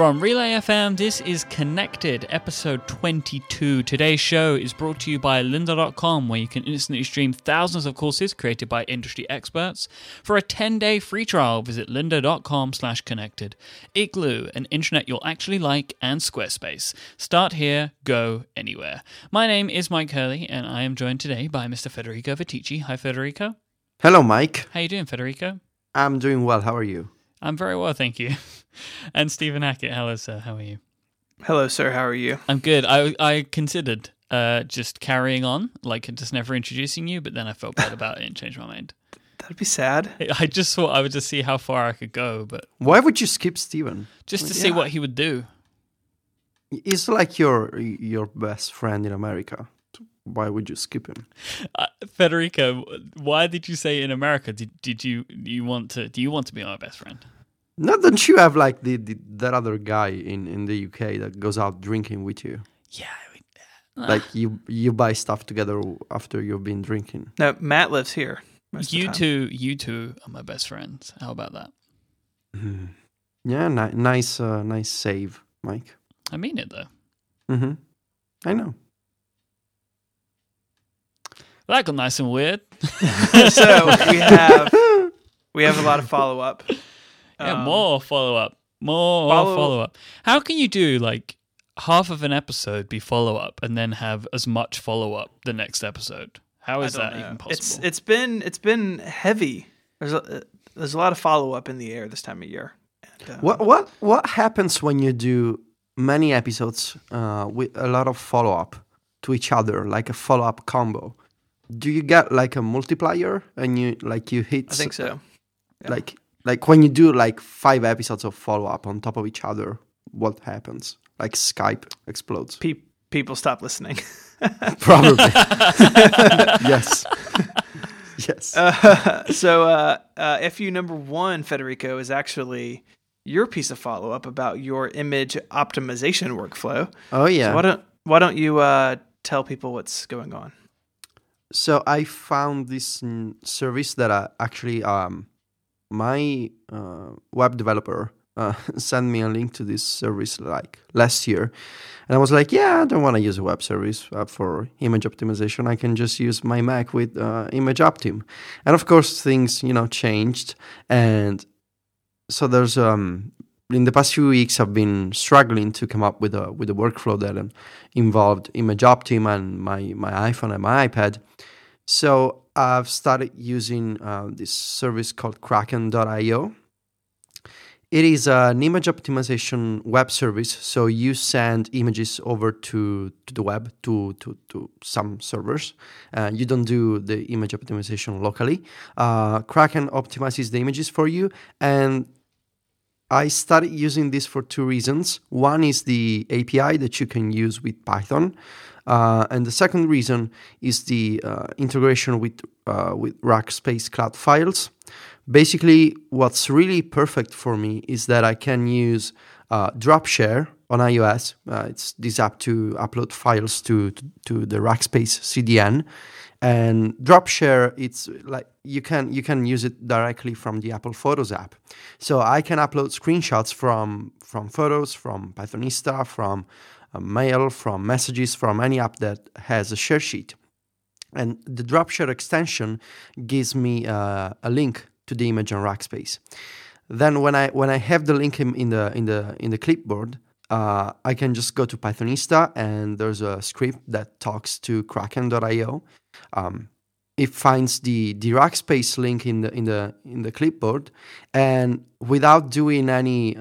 From Relay FM, this is Connected, episode 22. Today's show is brought to you by lynda.com, where you can instantly stream thousands of courses created by industry experts. For a 10-day free trial, visit lynda.com/connected. Igloo, an internet you'll actually like, and Squarespace. Start here, go anywhere. My name is Mike Hurley, and I am joined today by Mr. Federico Viticci. Hi, Federico. Hello, Mike. How you doing, Federico? I'm doing well. How are you? I'm very well, thank you. And Stephen Hackett, hello, sir. How are you? Hello, sir. How are you? I'm good. I considered just carrying on, like just never introducing you, but then I felt bad about it and changed my mind. That'd be sad. I just thought I would just see how far I could go, but... Why would you skip Stephen? Just to see what he would do. He's like your best friend in America. Why would you skip him? Federico, why did you say in America? Do you want to be my best friend? No, don't you have like that other guy in the UK that goes out drinking with you? Yeah. Like you buy stuff together after you've been drinking. No, Matt lives here. You two are my best friends. How about that? Mm. Yeah, nice save, Mike. I mean it though. Mm-hmm. I know. That got nice and weird. So we have a lot of follow-up. Yeah, more follow-up. How can you do like half of an episode be follow-up and then have as much follow-up the next episode? How is that even possible? It's been heavy. There's a lot of follow-up in the air this time of year. And, what happens when you do many episodes with a lot of follow-up to each other, like a follow-up combo? Do you get like a multiplier and you hit? I think so. Yeah. Like when you do like 5 episodes of follow-up on top of each other, what happens? Like Skype explodes. People stop listening. Probably. Yes. Yes. So FU number 1, Federico, is actually your piece of follow-up about your image optimization workflow. Oh, yeah. So why don't you tell people what's going on? So I found this service that my web developer sent me a link to this service like last year. And I was like, yeah, I don't want to use a web service for image optimization. I can just use my Mac with ImageOptim. And of course, things, changed. And so there's... in the past few weeks, I've been struggling to come up with a workflow that involved ImageOptim and my iPhone and my iPad. So I've started using this service called Kraken.io. It is an image optimization web service. So you send images over to the web, to some servers. You don't do the image optimization locally. Kraken optimizes the images for you, and I started using this for 2 reasons. One is the API that you can use with Python. And the second reason is the integration with Rackspace cloud files. Basically, what's really perfect for me is that I can use Dropshare on iOS. It's this app to upload files to the Rackspace CDN. And Dropshare, it's like you can use it directly from the Apple Photos app. So I can upload screenshots from Photos, from Pythonista, from Mail, from Messages, from any app that has a share sheet. And the Dropshare extension gives me a link to the image on Rackspace. Then when I have the link in the clipboard, I can just go to Pythonista, and there's a script that talks to Kraken.io. It finds the Rackspace link in the clipboard, and without doing any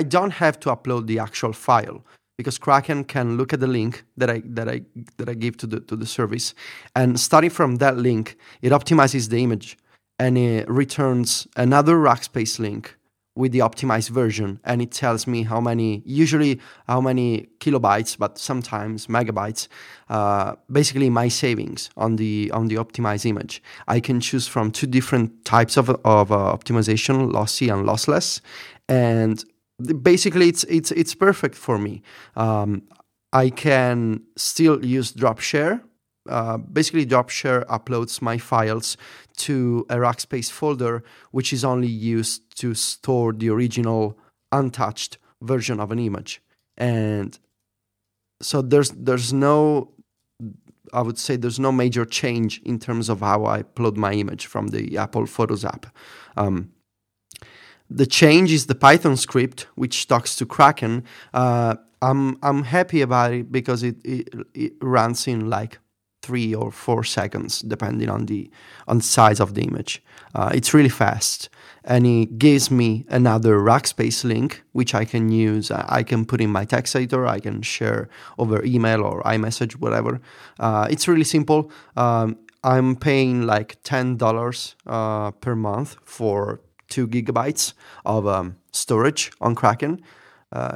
I don't have to upload the actual file, because Kraken can look at the link that I give to the service, and starting from that link, it optimizes the image, and it returns another Rackspace link with the optimized version, and it tells me usually how many kilobytes, but sometimes megabytes, basically my savings on the optimized image. I can choose from 2 different types of optimization, lossy and lossless, and basically it's perfect for me. I can still use Dropshare. Basically, Dropshare uploads my files to a Rackspace folder, which is only used to store the original untouched version of an image. And so there's no, I would say there's no major change in terms of how I upload my image from the Apple Photos app. The change is the Python script, which talks to Kraken. I'm happy about it because it runs in like 3 or 4 seconds, depending on size of the image. It's really fast, and it gives me another Rackspace link, which I can use. I can put in my text editor. I can share over email or iMessage, whatever. It's really simple. I'm paying like $10 per month for 2 gigabytes of storage on Kraken.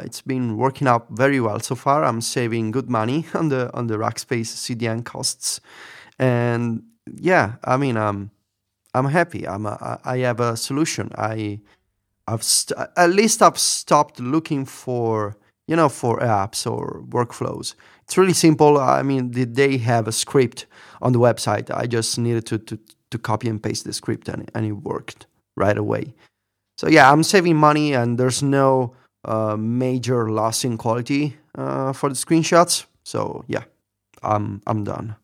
It's been working out very well so far. I'm saving good money on the Rackspace CDN costs, and yeah, I mean, I'm happy. I have a solution. I've stopped looking for apps or workflows. It's really simple. I mean, they have a script on the website. I just needed to copy and paste the script, and it worked right away. So yeah, I'm saving money, and there's no major loss in quality for the screenshots. So yeah, I'm done.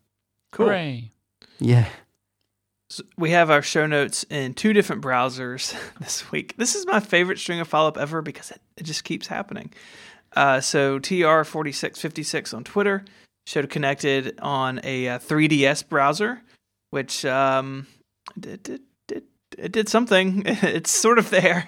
Cool. Hooray. Yeah. So we have our show notes in 2 different browsers this week. This is my favorite string of follow-up ever because it just keeps happening. So TR4656 on Twitter showed Connected on a 3DS browser, which it did something. It's sort of there.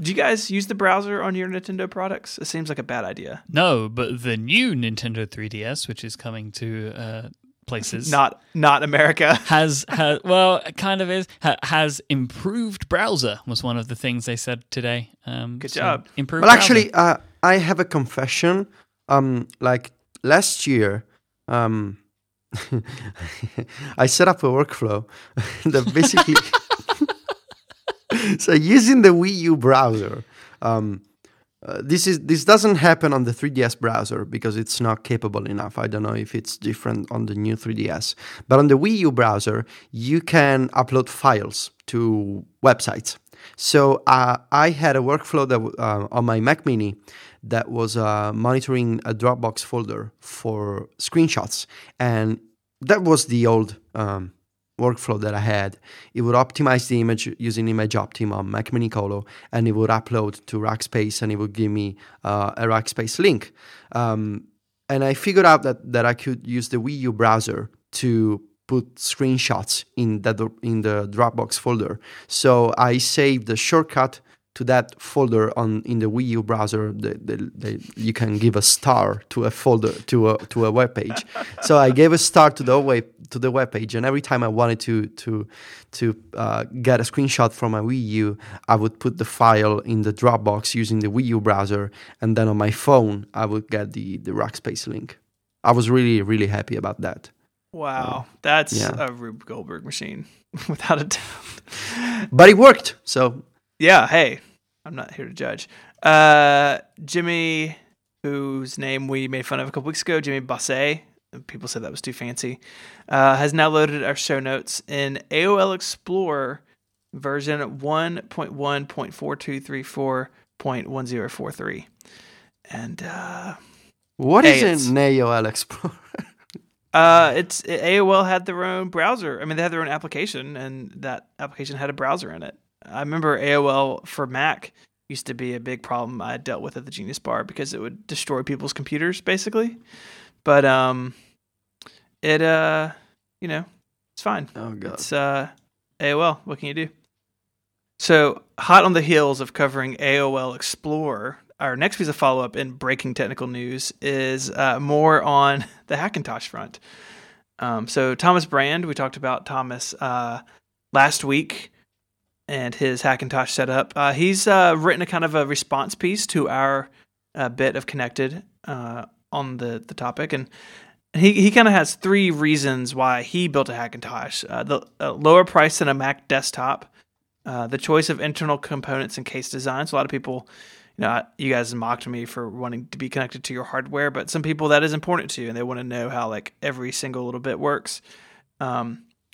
Do you guys use the browser on your Nintendo products? It seems like a bad idea. No, but the new Nintendo 3DS, which is coming to places, not America, has well, it kind of is, has improved browser. Was one of the things they said today. Good job. Improved. Well, actually, I have a confession. Like last year, I set up a workflow that basically. So using the Wii U browser, this doesn't happen on the 3DS browser because it's not capable enough. I don't know if it's different on the new 3DS. But on the Wii U browser, you can upload files to websites. So I had a workflow that on my Mac Mini that was monitoring a Dropbox folder for screenshots. And that was the old workflow that I had. It would optimize the image using ImageOptim on Mac Mini Colo, and it would upload to Rackspace, and it would give me a Rackspace link. And I figured out that I could use the Wii U browser to put screenshots in the Dropbox folder. So I saved the shortcut to that folder in the Wii U browser. You can give a star to a folder to a web page. So I gave a star to the web page, and every time I wanted to get a screenshot from my Wii U, I would put the file in the Dropbox using the Wii U browser, and then on my phone I would get the Rackspace link. I was really, really happy about that. Wow, that's a Rube Goldberg machine without a doubt. But it worked. So yeah, hey. I'm not here to judge. Jimmy, whose name we made fun of a couple weeks ago, Jimmy Basset, people said that was too fancy, has now loaded our show notes in AOL Explorer version 1.1.4234.1043. And what is an AOL Explorer? AOL had their own browser. I mean, they had their own application, and that application had a browser in it. I remember AOL for Mac used to be a big problem I dealt with at the Genius Bar because it would destroy people's computers, basically. But it's fine. Oh God, it's AOL. What can you do? So hot on the heels of covering AOL Explorer, our next piece of follow-up in breaking technical news is more on the Hackintosh front. So Thomas Brand, we talked about Thomas last week. And his Hackintosh setup. He's written a kind of a response piece to our bit of Connected on the topic, and he kind of has 3 reasons why he built a Hackintosh: the lower price than a Mac desktop, the choice of internal components and case designs. A lot of people, you guys mocked me for wanting to be connected to your hardware, but some people that is important to, and they want to know how like every single little bit works.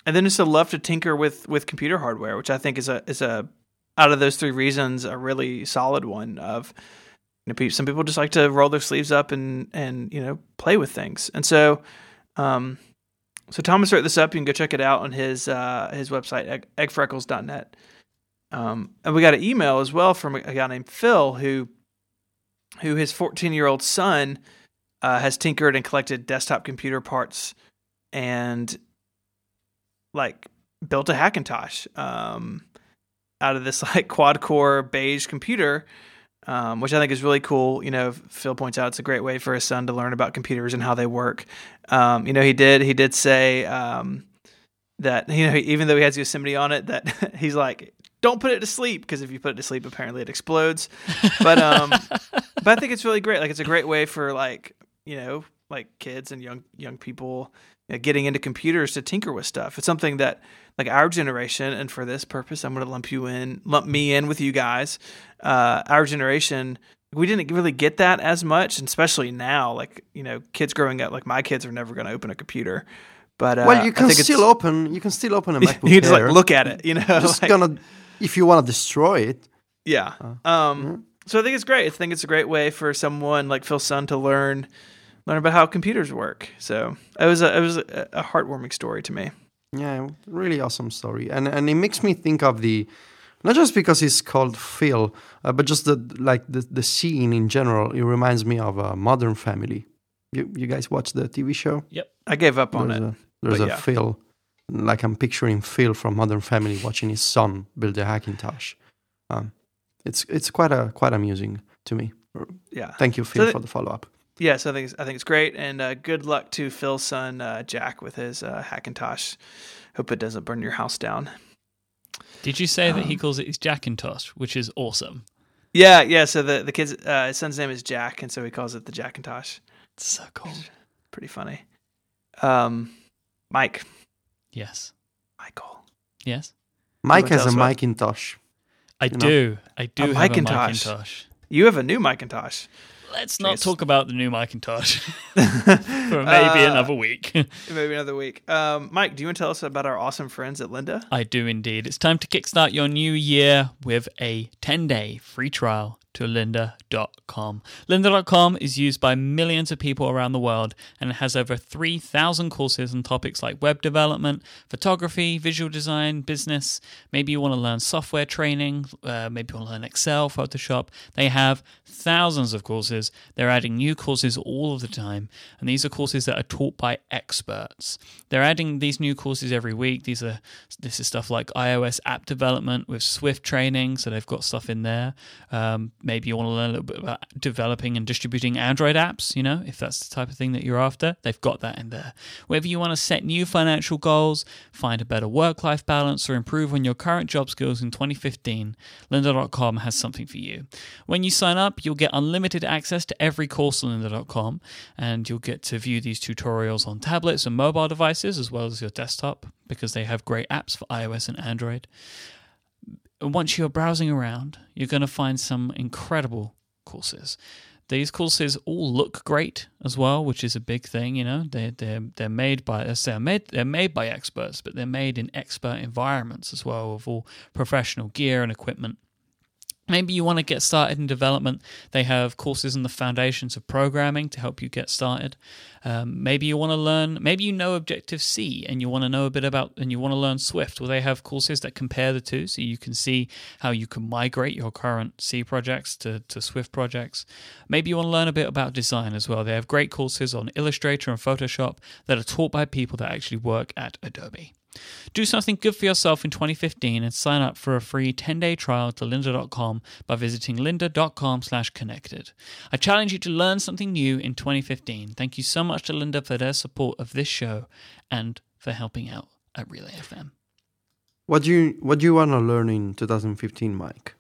And then just a love to tinker with computer hardware, which I think is a out of those 3 reasons a really solid one of You know, some people just like to roll their sleeves up and you know, play with things. And so, so Thomas wrote this up. You can go check it out on his website, eggfreckles.net. And we got an email as well from a guy named Phil who his 14-year-old son has tinkered and collected desktop computer parts and like built a Hackintosh out of this like quad-core beige computer, which I think is really cool. You know, Phil points out it's a great way for his son to learn about computers and how they work. You know, he did say that, you know, even though he has Yosemite on it, that he's like, don't put it to sleep, because if you put it to sleep, apparently it explodes. But but I think it's really great. Like, it's a great way for, like, you know, like kids and young people, you know, getting into computers to tinker with stuff. It's something that, like, our generation, and for this purpose, I'm going to lump me in with you guys. Our generation, we didn't really get that as much, and especially now, like, you know, kids growing up, like my kids are never going to open a computer. But well, you can still open a MacBook. You can just like look at it, you know. Just like, gonna, if you want to destroy it. Yeah. So I think it's great. I think it's a great way for someone like Phil's son to learn about how computers work. So it was a heartwarming story to me. Yeah, really awesome story, and it makes me think of the, not just because it's called Phil, but just the scene in general. It reminds me of Modern Family. You guys watch the TV show? Yep, I gave up on it. There's a Phil, like I'm picturing Phil from Modern Family watching his son build a Hackintosh. It's quite amusing to me. Yeah, thank you, Phil, for the follow up. Yeah, so I think it's great, and good luck to Phil's son Jack with his Hackintosh. Hope it doesn't burn your house down. Did you say that he calls it his Jackintosh, which is awesome? Yeah. So the kid's his son's name is Jack, and so he calls it the Jackintosh. It's so cool. Pretty funny. Mike. Yes. Michael. Yes. Mike has a Mikeintosh. I do have a Mikeintosh. You have a new Mikeintosh. Let's not talk about the new Mikeintosh for maybe another week. Maybe another week. Mike, do you want to tell us about our awesome friends at Lynda? I do indeed. It's time to kickstart your new year with a 10-day free trial to lynda.com. Lynda.com is used by millions of people around the world, and it has over 3,000 courses on topics like web development, photography, visual design, business. Maybe you want to learn software training, maybe you want to learn Excel, Photoshop. They have thousands of courses. They're adding new courses all of the time, and these are courses that are taught by experts. They're adding these new courses every week. This is stuff like iOS app development with Swift training, so they've got stuff in there. Maybe you want to learn a little bit about developing and distributing Android apps, you know, if that's the type of thing that you're after, they've got that in there. Whether you want to set new financial goals, find a better work-life balance, or improve on your current job skills in 2015, lynda.com has something for you. When you sign up, you'll get unlimited access to every course on lynda.com, and you'll get to view these tutorials on tablets and mobile devices, as well as your desktop, because they have great apps for iOS and Android. Once you're browsing around, you're going to find some incredible courses. These courses all look great as well, which is a big thing. You know, they're made by experts, but they're made in expert environments as well, with all professional gear and equipment. Maybe you want to get started in development. They have courses on the foundations of programming to help you get started. Maybe you want to learn, maybe you know Objective-C and you want to know a bit about, and you want to learn Swift. Well, they have courses that compare the two, so you can see how you can migrate your current C projects to Swift projects. Maybe you want to learn a bit about design as well. They have great courses on Illustrator and Photoshop that are taught by people that actually work at Adobe. Do something good for yourself in 2015 and sign up for a free 10-day trial to lynda.com by visiting lynda.com/connected. I challenge you to learn something new in 2015. Thank you so much to Lynda for their support of this show and for helping out at Relay FM. What do you want to learn in 2015, Mike?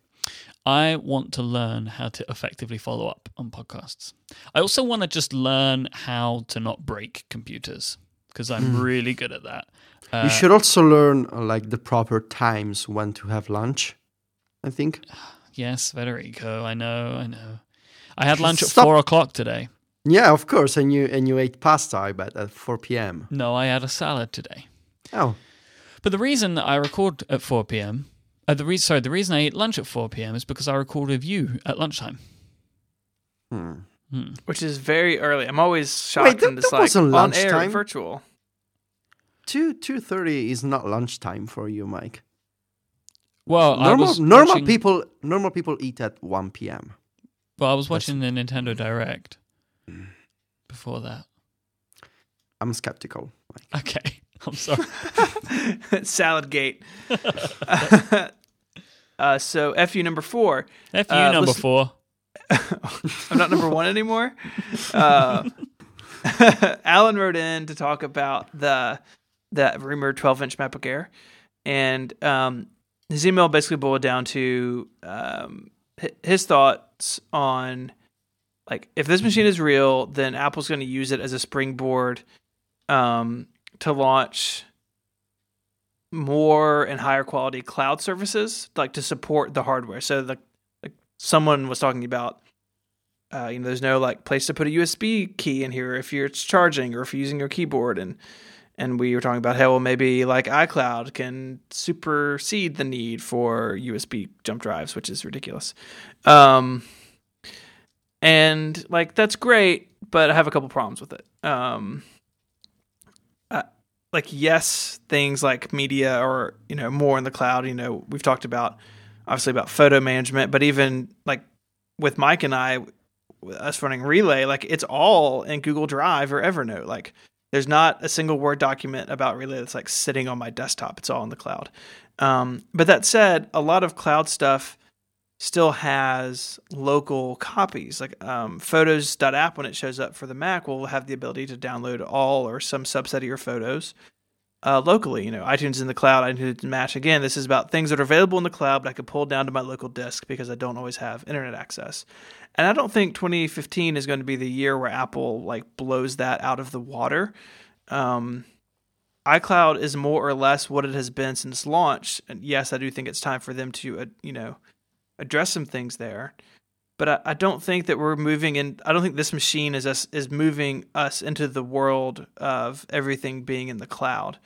I want to learn how to effectively follow up on podcasts. I also want to just learn how to not break computers, because I'm really good at that. You should also learn like the proper times when to have lunch, I think. Yes, Federico, I know. I had lunch at 4:00 today. Yeah, of course, and you ate pasta, I bet, at 4 p.m. No, I had a salad today. Oh. But the reason that I record at 4 p.m., the reason I ate lunch at 4 p.m. is because I record with you at lunchtime. Which is very early. I'm always shocked when it's like on air virtual. 2:30 is not lunchtime for you, Mike. Well, normal people eat at 1 p.m. Well, I was watching the Nintendo Direct before that. I'm skeptical, Mike. Okay, I'm sorry. Saladgate. So FU number 4. FU number 4. I'm not number 1 anymore. Alan wrote in to talk about the rumored 12-inch MacBook Air, and his email basically boiled down to his thoughts on, like, if this machine is real, then Apple's going to use it as a springboard to launch more and higher quality cloud services, like to support the hardware. So someone was talking about, there's no place to put a USB key in here if it's charging or if you're using your keyboard, and we were talking about how maybe iCloud can supersede the need for USB jump drives, which is ridiculous. And that's great, but I have a couple problems with it. Yes, things like media or more in the cloud. We've talked about, obviously, about photo management, but even with Mike and I, us running Relay, it's all in Google Drive or Evernote. There's not a single Word document about Relay that's sitting on my desktop. It's all in the cloud. But that said, a lot of cloud stuff still has local copies. Photos.app, when it shows up for the Mac, will have the ability to download all or some subset of your photos locally. iTunes in the cloud, iTunes Match. Again, this is about things that are available in the cloud, but I can pull down to my local disk because I don't always have internet access. And I don't think 2015 is going to be the year where Apple blows that out of the water. iCloud is more or less what it has been since launch. And yes, I do think it's time for them to, address some things there. But I don't think that we're moving in. I don't think this machine is moving us into the world of everything being in the cloud.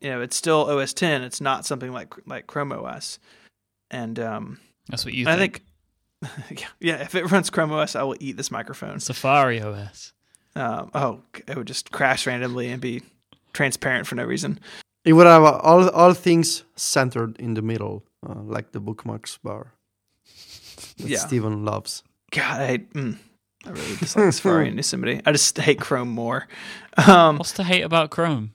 It's still OS 10. It's not something like Chrome OS. And that's what you think. I think, yeah. If it runs Chrome OS, I will eat this microphone. Safari OS. It would just crash randomly and be transparent for no reason. It would have all things centered in the middle, like the bookmarks bar. That Steven loves. God, I really dislike Safari and Yosemite. I just hate Chrome more. What's to hate about Chrome?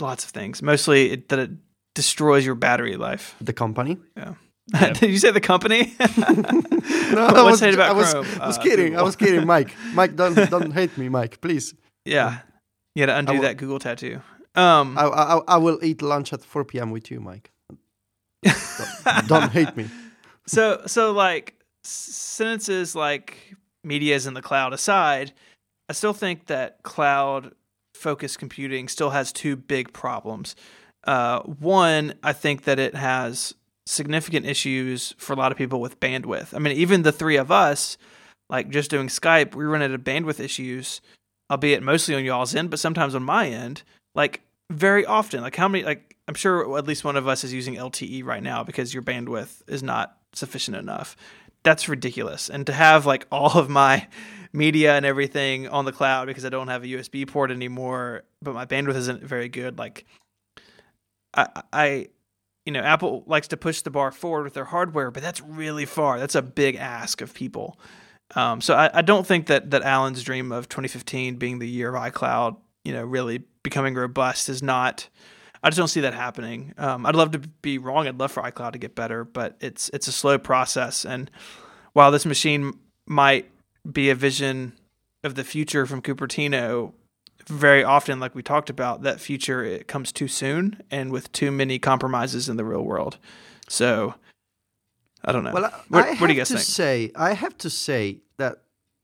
Lots of things. Mostly that it destroys your battery life. The company? Yeah. Yep. Did you say the company? No, what's hate about Chrome? I was kidding. I was kidding, Mike. Mike, don't hate me, Mike. Please. Yeah. You got to undo that Google tattoo. I will eat lunch at 4 p.m. with you, Mike. Don't hate me. So sentences like media is in the cloud aside, I still think that cloud-focused computing still has two big problems. One, I think that it has significant issues for a lot of people with bandwidth. I mean, even the three of us, just doing Skype, we run into bandwidth issues, albeit mostly on y'all's end, but sometimes on my end, very often. How many, I'm sure at least one of us is using LTE right now because your bandwidth is not sufficient enough. That's ridiculous. And to have all of my media and everything on the cloud because I don't have a USB port anymore, but my bandwidth isn't very good. Apple likes to push the bar forward with their hardware, but that's really far. That's a big ask of people. So I don't think that Alan's dream of 2015 being the year of iCloud, really becoming robust is not. I just don't see that happening. I'd love to be wrong. I'd love for iCloud to get better, but it's a slow process. And while this machine might be a vision of the future from Cupertino, very often, like we talked about, that future it comes too soon and with too many compromises in the real world. So I don't know. Well, what do you guys think? I have to say that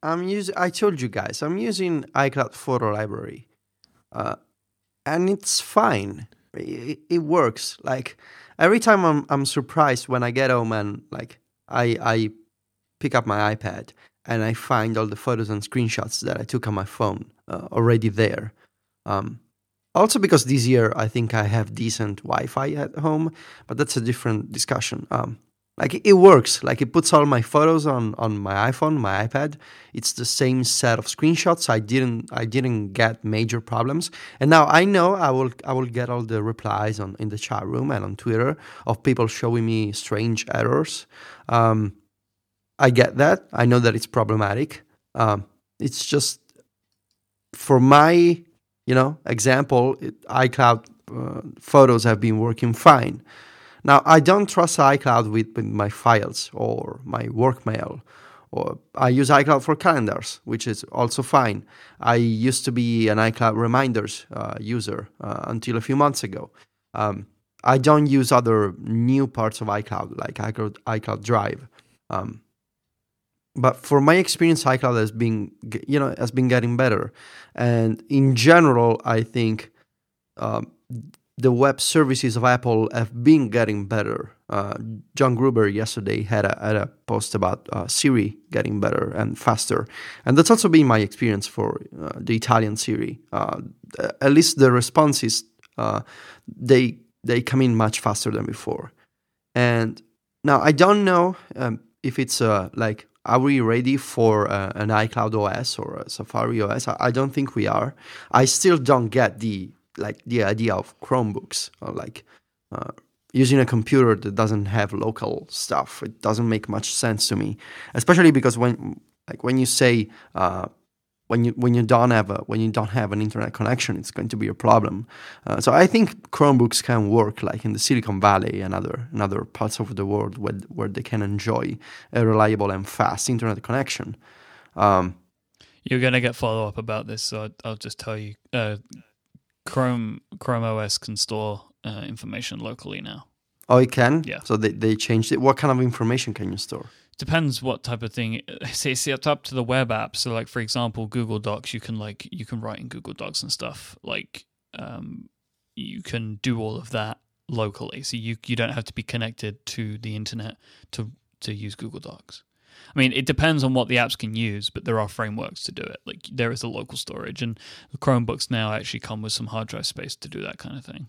I told you guys I'm using iCloud Photo Library, and it's fine. It works. Every time I'm surprised when I get home and I pick up my iPad and I find all the photos and screenshots that I took on my phone already there. Also because this year I think I have decent Wi-Fi at home, but that's a different discussion. Like, it works. Like, it puts all my photos on my iPhone, my iPad. It's the same set of screenshots. I didn't get major problems. And now I know I will get all the replies in the chat room and on Twitter of people showing me strange errors. I get that. I know that it's problematic. It's just for my, example, iCloud photos have been working fine. Now, I don't trust iCloud with my files or my work mail. Or I use iCloud for calendars, which is also fine. I used to be an iCloud reminders user until a few months ago. I don't use other new parts of iCloud, like iCloud Drive. But for my experience, iCloud has been getting better. And in general, I think the web services of Apple have been getting better. John Gruber yesterday had a post about Siri getting better and faster. And that's also been my experience for the Italian Siri. At least the responses, they come in much faster than before. And now I don't know if it's are we ready for an iCloud OS or a Safari OS? I don't think we are. I still don't get the idea of Chromebooks, or using a computer that doesn't have local stuff. It doesn't make much sense to me, especially because when you say when you don't have an internet connection, it's going to be a problem. So I think Chromebooks can work like in the Silicon Valley and other parts of the world where they can enjoy a reliable and fast internet connection. You're going to get follow up about this, so I'll just tell you. Chrome OS can store information locally now. Oh, it can? Yeah. So they changed it. What kind of information can you store? Depends what type of thing. It's up to the web app. So, for example, Google Docs, you can write in Google Docs and stuff. You can do all of that locally. So you don't have to be connected to the internet to use Google Docs. I mean, it depends on what the apps can use, but there are frameworks to do it. There is a local storage, and the Chromebooks now actually come with some hard drive space to do that kind of thing.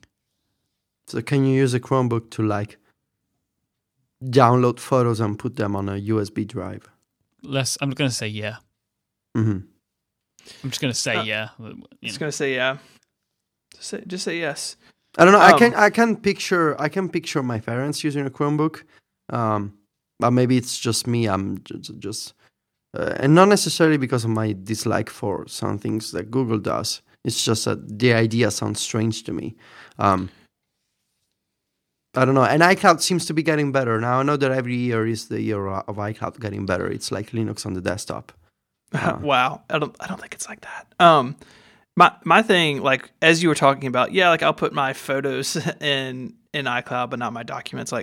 So can you use a Chromebook to, download photos and put them on a USB drive? I'm going to say yeah. Mm-hmm. I'm just going to say yeah. Just going to say yeah. Just say yes. I don't know. I can picture my parents using a Chromebook. But maybe it's just me. I'm just and not necessarily because of my dislike for some things that Google does. It's just that the idea sounds strange to me. I don't know. And iCloud seems to be getting better. Now, I know that every year is the year of iCloud getting better. It's like Linux on the desktop. Wow. I don't think it's like that. My thing, as you were talking about, I'll put my photos in iCloud, but not my documents.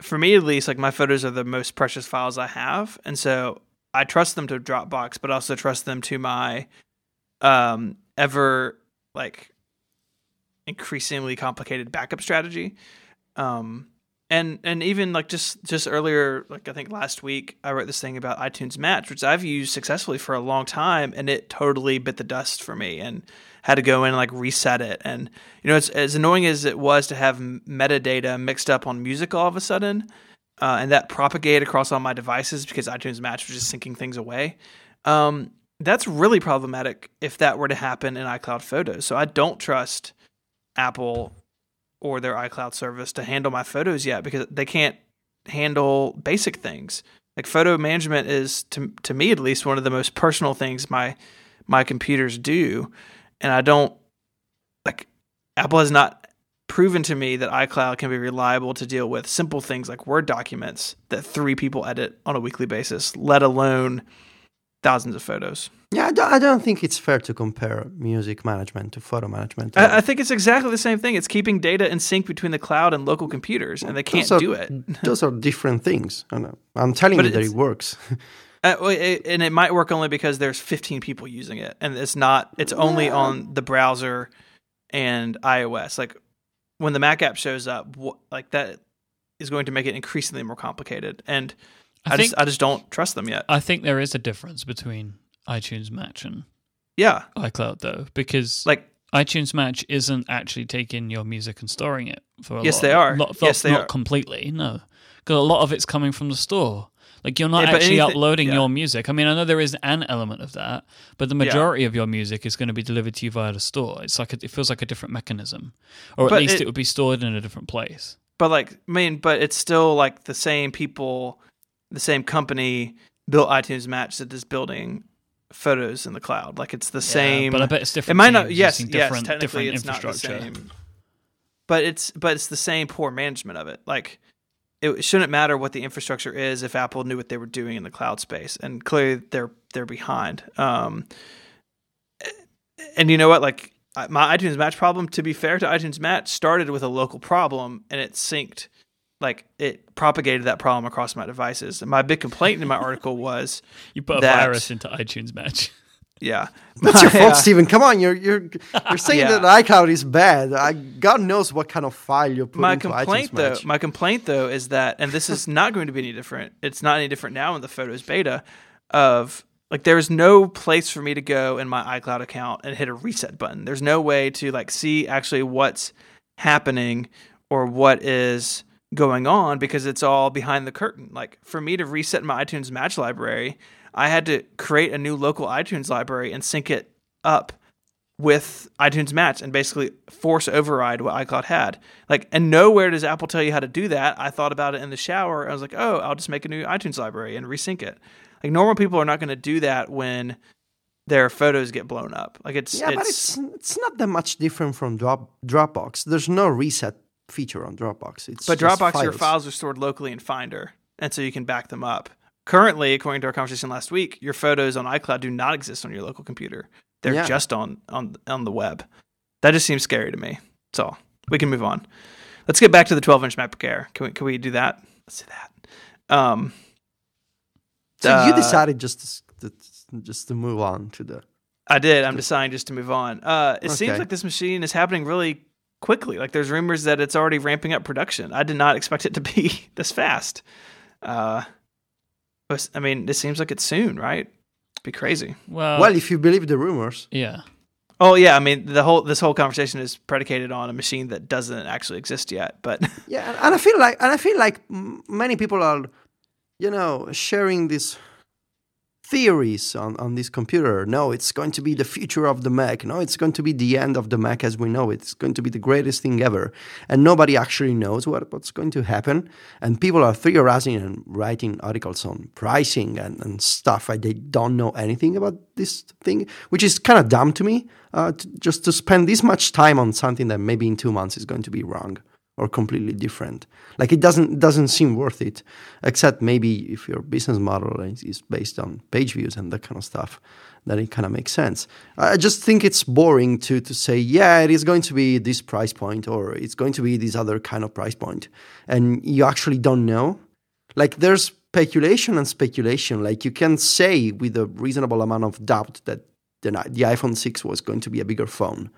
For me, at least, my photos are the most precious files I have. And so I trust them to Dropbox, but also trust them to my increasingly complicated backup strategy. And even just earlier, I think last week, I wrote this thing about iTunes Match, which I've used successfully for a long time. And it totally bit the dust for me and had to go in and reset it. And, it's as annoying as it was to have metadata mixed up on music all of a sudden. And that propagated across all my devices because iTunes Match was just syncing things away. That's really problematic if that were to happen in iCloud Photos. So I don't trust Apple or their iCloud service to handle my photos yet because they can't handle basic things. Photo management is, to me at least, one of the most personal things my computers do. And I don't, Apple has not proven to me that iCloud can be reliable to deal with simple things like Word documents that 3 people edit on a weekly basis, let alone thousands of photos. Yeah, I don't think it's fair to compare music management to photo management. I think it's exactly the same thing. It's keeping data in sync between the cloud and local computers, and they can't do it. Those are different things. I'm telling you that it works. And it might work only because there's 15 people using it, and it's only on the browser and iOS. When the Mac app shows up, that is going to make it increasingly more complicated. And I just don't trust them yet. I think there is a difference between iTunes Match and iCloud, though, because iTunes Match isn't actually taking your music and storing it for a yes, lot. They are. Lot, yes, they not are. Not completely, no. Because a lot of it's coming from the store. Like, you're not actually uploading your music. I mean, I know there is an element of that, but the majority of your music is going to be delivered to you via the store. It's like it feels like a different mechanism. Or at least it would be stored in a different place. But, like, I mean, but it's still, like, the same people, the same company built iTunes Match that is building Photos in the cloud. Like, it's the same. But I bet it's different. It might not. Yes, different, yes, technically different it's infrastructure. Not the same. But it's the same poor management of it. Like, it shouldn't matter what the infrastructure is if Apple knew what they were doing in the cloud space, and clearly they're behind. And you know what? Like, my iTunes Match problem, to be fair to iTunes Match, started with a local problem, and it synced, like, it propagated that problem across my devices. And my big complaint in my article was you put a virus into iTunes Match. Yeah, that's your fault, Stephen. Come on, you're saying that iCloud is bad. God knows what kind of file you're putting into iTunes Match. My complaint, though, is that, and this is not going to be any different. It's not any different now in the Photos beta. Of like, there is no place for me to go in my iCloud account and hit a reset button. There's no way to, like, see actually what's happening or what is going on, because it's all behind the curtain. Like, for me to reset my iTunes Match library, I had to create a new local iTunes library and sync it up with iTunes Match and basically force override what iCloud had. Like, and nowhere does Apple tell you how to do that. I thought about it in the shower. I was like, oh, I'll just make a new iTunes library and resync it. Like, normal people are not going to do that when their photos get blown up. Like, it's not that much different from Dropbox. There's no reset feature on Dropbox. But Dropbox, your files are stored locally in Finder, and so you can back them up. Currently, according to our conversation last week, your photos on iCloud do not exist on your local computer. They're just on the web. That just seems scary to me. That's all. We can move on. Let's get back to the 12-inch MacBook Air. Can we do that? Let's do that. So you decided just to move on to the... I did. I'm deciding just to move on. It seems like this machine is happening really quickly. Like, there's rumors that it's already ramping up production. I did not expect it to be this fast. I mean, this seems like it's soon, right? It'd be crazy. Well, if you believe the rumors. Yeah. Oh, yeah. I mean, this whole conversation is predicated on a machine that doesn't actually exist yet. But yeah, and I feel like many people are, you know, sharing these theories on this computer. No, it's going to be the future of the Mac. No, it's going to be the end of the Mac as we know it. It's going to be the greatest thing ever. And nobody actually knows what's going to happen. And people are theorizing and writing articles on pricing and stuff. They don't know anything about this thing, which is kind of dumb to me, just to spend this much time on something that maybe in 2 months is going to be wrong or completely different. Like, it doesn't seem worth it, except maybe if your business model is based on page views and that kind of stuff, then it kind of makes sense. I just think it's boring to say, yeah, it is going to be this price point, or it's going to be this other kind of price point, and you actually don't know. Like, there's speculation. Like, you can say with a reasonable amount of doubt that the iPhone 6 was going to be a bigger phone.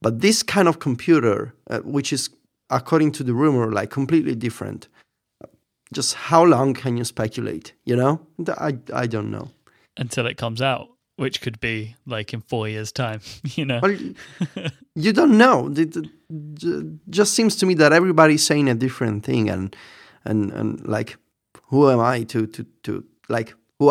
But this kind of computer, which is, according to the rumor, like, completely different. Just how long can you speculate, you know? I don't know. Until it comes out, which could be, like, in 4 years' time, you know? Well, you don't know. It just seems to me that everybody's saying a different thing, and like, who am I to like, who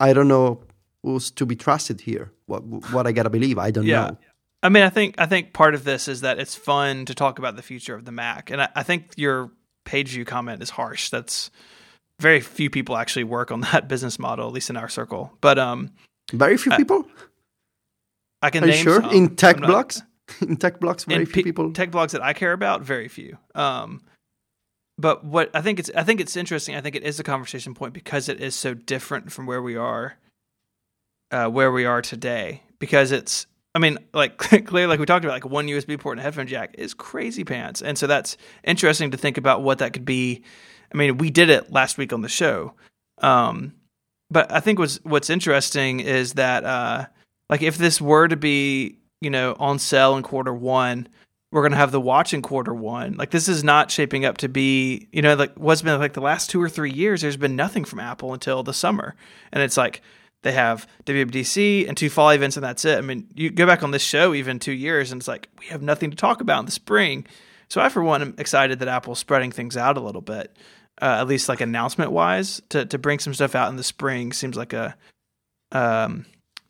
I don't know who's to be trusted here. What I gotta believe, I don't know. I mean, I think part of this is that it's fun to talk about the future of the Mac. And I think your page view comment is harsh. That's very few people actually work on that business model, at least in our circle. But very few people? I can Are name you sure? some. In tech blogs? In tech blogs, very few people. Tech blogs that I care about, very few. But what I think it's interesting. I think it is a conversation point because it is so different from where we are today. Because it's, I mean, like, clearly, like we talked about, like, one USB port and a headphone jack is crazy pants. And so that's interesting to think about what that could be. I mean, we did it last week on the show. But I think what's interesting is that, like, if this were to be, you know, on sale in quarter one, we're going to have the watch in quarter one. Like, this is not shaping up to be, you know, like what's been like the last 2 or 3 years, there's been nothing from Apple until the summer. And it's like, They have WWDC and two fall events, and that's it. I mean, you go back on this show even 2 years, and it's like, we have nothing to talk about in the spring. So I, for one, am excited that Apple's spreading things out a little bit, at least like announcement-wise, to bring some stuff out in the spring seems like a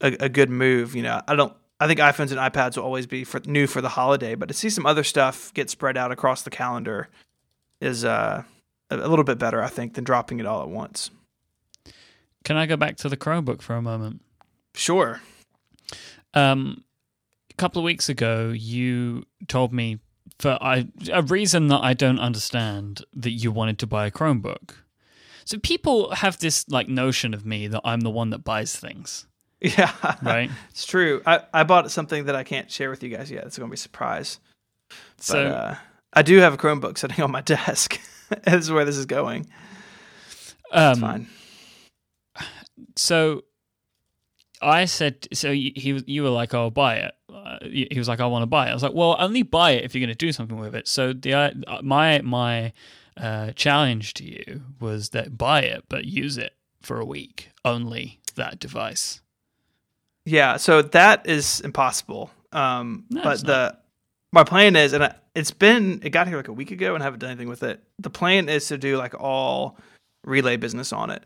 good move. You know, I think iPhones and iPads will always be new for the holiday, but to see some other stuff get spread out across the calendar is a little bit better, I think, than dropping it all at once. Can I go back to the Chromebook for a moment? Sure. A couple of weeks ago, you told me for a reason that I don't understand that you wanted to buy a Chromebook. So people have this like notion of me that I'm the one that buys things. Yeah. Right? It's true. I bought something that I can't share with you guys yet. It's going to be a surprise. So, but I do have a Chromebook sitting on my desk. That's where this is going. It's fine. So I said, you were like, "I'll buy it." He was like, "I want to buy it." I was like, "Well, only buy it if you're going to do something with it." So my challenge to you was that buy it, but use it for a week, only that device. Yeah, so that is impossible. No, but my plan is, and it got here like a week ago, and I haven't done anything with it. The plan is to do like all Relay business on it.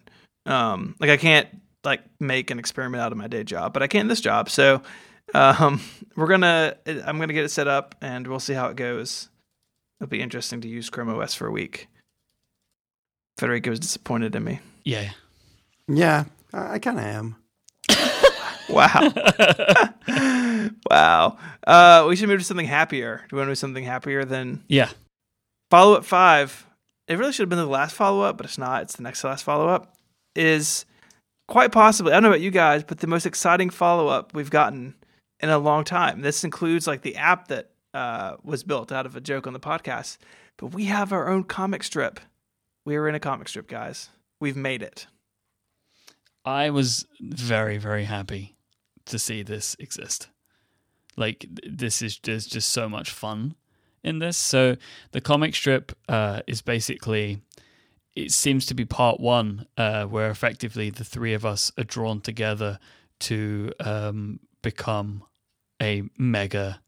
Like I can't like make an experiment out of my day job, but I can this job. So, I'm going to get it set up and we'll see how it goes. It'll be interesting to use Chrome OS for a week. Federico was disappointed in me. Yeah. Yeah. I kind of am. Wow. Wow. We should move to something happier. Do we want to do something happier than? Yeah. Follow-up 5. It really should have been the last follow-up, but it's not. It's the next to last follow-up. Is quite possibly, I don't know about you guys, but the most exciting follow-up we've gotten in a long time. This includes like the app that was built out of a joke on the podcast, but we have our own comic strip. We are in a comic strip, guys. We've made it. I was very, very happy to see this exist. Like there's just so much fun in this. So the comic strip is basically... It seems to be part 1, where effectively the three of us are drawn together to become a mega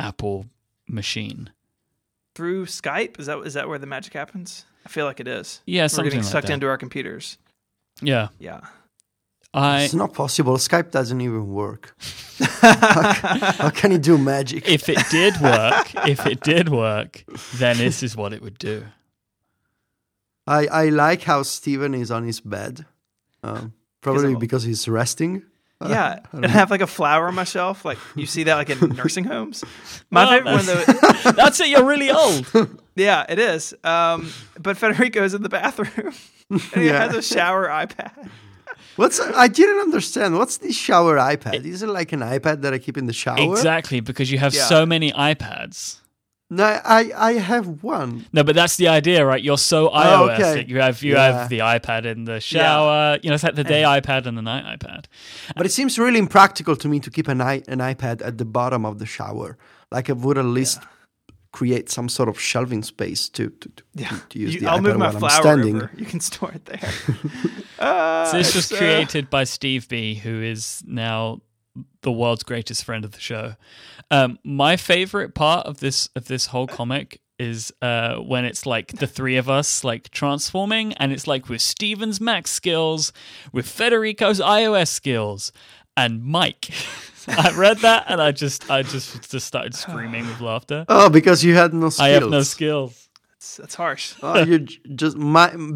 Apple machine. Through Skype? Is that where the magic happens? I feel like it is. Yeah, something like that. We're getting sucked into our computers. Yeah. Yeah. It's not possible. Skype doesn't even work. How can it do magic? If it did work, then this is what it would do. I like how Stephen is on his bed, probably because he's resting. Yeah, and I have like a flower on my shelf. Like you see that like in nursing homes. My favorite one though. That's it. You're really old. Yeah, it is. But Federico is in the bathroom. And he has a shower iPad. I didn't understand. What's the shower iPad? Is it like an iPad that I keep in the shower? Exactly, because you have so many iPads. No, I have one. No, but that's the idea, right? You're so iOS. Oh, okay. You have the iPad in the shower. Yeah. You know, it's like the day iPad and the night iPad. But it seems really impractical to me to keep an iPad at the bottom of the shower. Like I would at least create some sort of shelving space to use the iPad. I'll move my flower over. You can store it there. So this was created by Steve B, who is now the world's greatest friend of the show. My favorite part of this whole comic is when it's like the three of us like transforming, and it's like with Steven's Mac skills, with Federico's iOS skills, and Mike. I read that and I just started screaming with laughter. Oh, because you had no skills. I have no skills. That's harsh. Oh, you just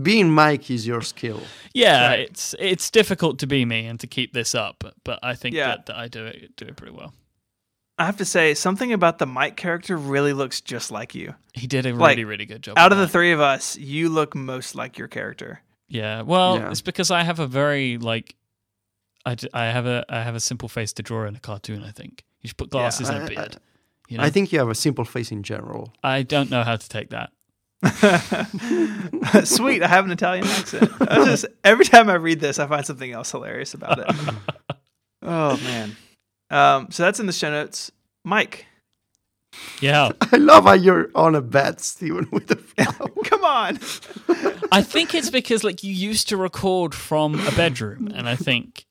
being Mike is your skill. Yeah, right. It's difficult to be me and to keep this up, but I think that I do it pretty well. I have to say something about the Mike character really looks just like you. He did a really really good job. Out of the three of us, you look most like your character. Yeah, well, it's because I have a very like I have a simple face to draw in a cartoon. I think you should put glasses and a beard. You know? I think you have a simple face in general. I don't know how to take that. Sweet, I have an Italian accent. Every time I read this, I find something else hilarious about it. Oh man! So that's in the show notes. Mike, Yeah. I love how you're on a bat, Stephen, with a phone. Come on. I think it's because like you used to record from a bedroom, and I think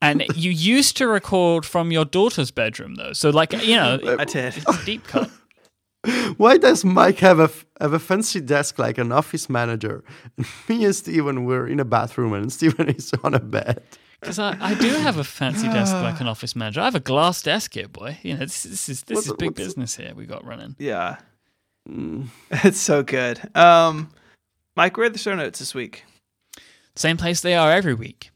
and you used to record from your daughter's bedroom though. So like, you know, it's a deep cut. Why does Mike have a fancy desk like an office manager? And me and Stephen were in a bathroom and Stephen is on a bed. Because I do have a fancy desk like an office manager. I have a glass desk here, boy. You know, this is big business here we got running. Yeah. Mm. It's so good. Mike, where are the show notes this week? Same place they are every week.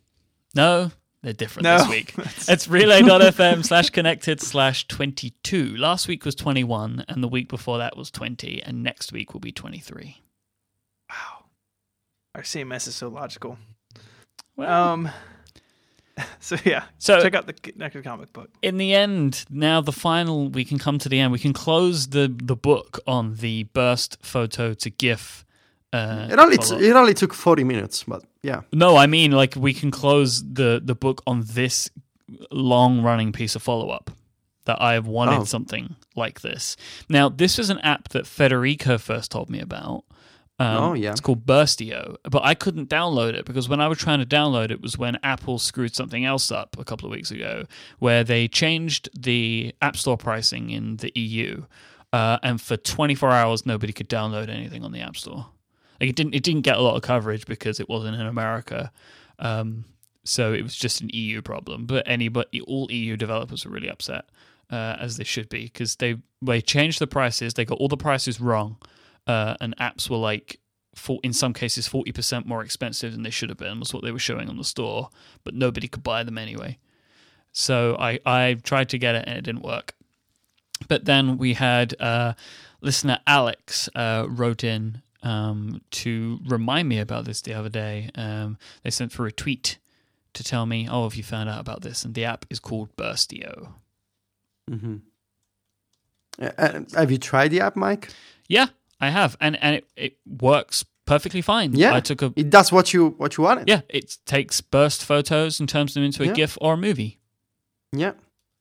No, they're different this week. It's relay.fm/connected/22. Last week was 21, and the week before that was 20, and next week will be 23. Wow. Our CMS is so logical. Well... So check out the Connected comic book. In the end, now the final, we can come to the end. We can close the book on the burst photo to GIF. It only took 40 minutes, but yeah. No, I mean, like we can close the book on this long-running piece of follow-up that I have wanted something like this. Now, this is an app that Federico first told me about. It's called Burstio, but I couldn't download it because when I was trying to download it was when Apple screwed something else up a couple of weeks ago where they changed the App Store pricing in the EU, and for 24 hours nobody could download anything on the App Store. Like it didn't get a lot of coverage because it wasn't in America, so it was just an EU problem. But all EU developers were really upset, as they should be, because they changed the prices. They got all the prices wrong. And apps were like, in some cases, 40% more expensive than they should have been, was what they were showing on the store, but nobody could buy them anyway. So I tried to get it and it didn't work. But then we had listener Alex wrote in to remind me about this the other day. They sent for a tweet to tell me, if you found out about this, and the app is called Burstio. Mm-hmm. Have you tried the app, Mike? Yeah. I have, and it works perfectly fine. Yeah, it does what you wanted. Yeah, it takes burst photos and turns them into a GIF or a movie. Yeah,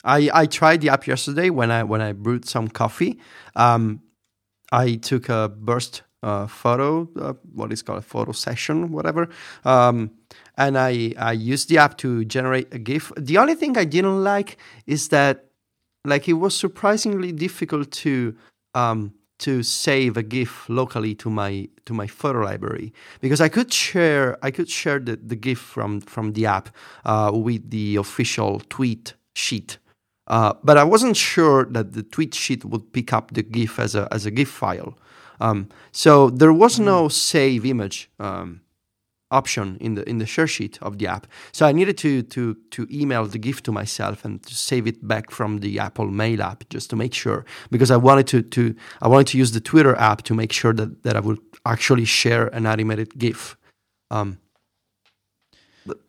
I tried the app yesterday when I brewed some coffee. I took a burst photo, a photo session, whatever. And I used the app to generate a GIF. The only thing I didn't like is that, like, it was surprisingly difficult to save a GIF locally to my photo library, because I could share the GIF from the app with the official tweet sheet, but I wasn't sure that the tweet sheet would pick up the GIF as a GIF file. So there was no save image option in the share sheet of the app. So I needed to email the GIF to myself and to save it back from the Apple Mail app, just to make sure, because I wanted to use the Twitter app to make sure that I would actually share an animated GIF.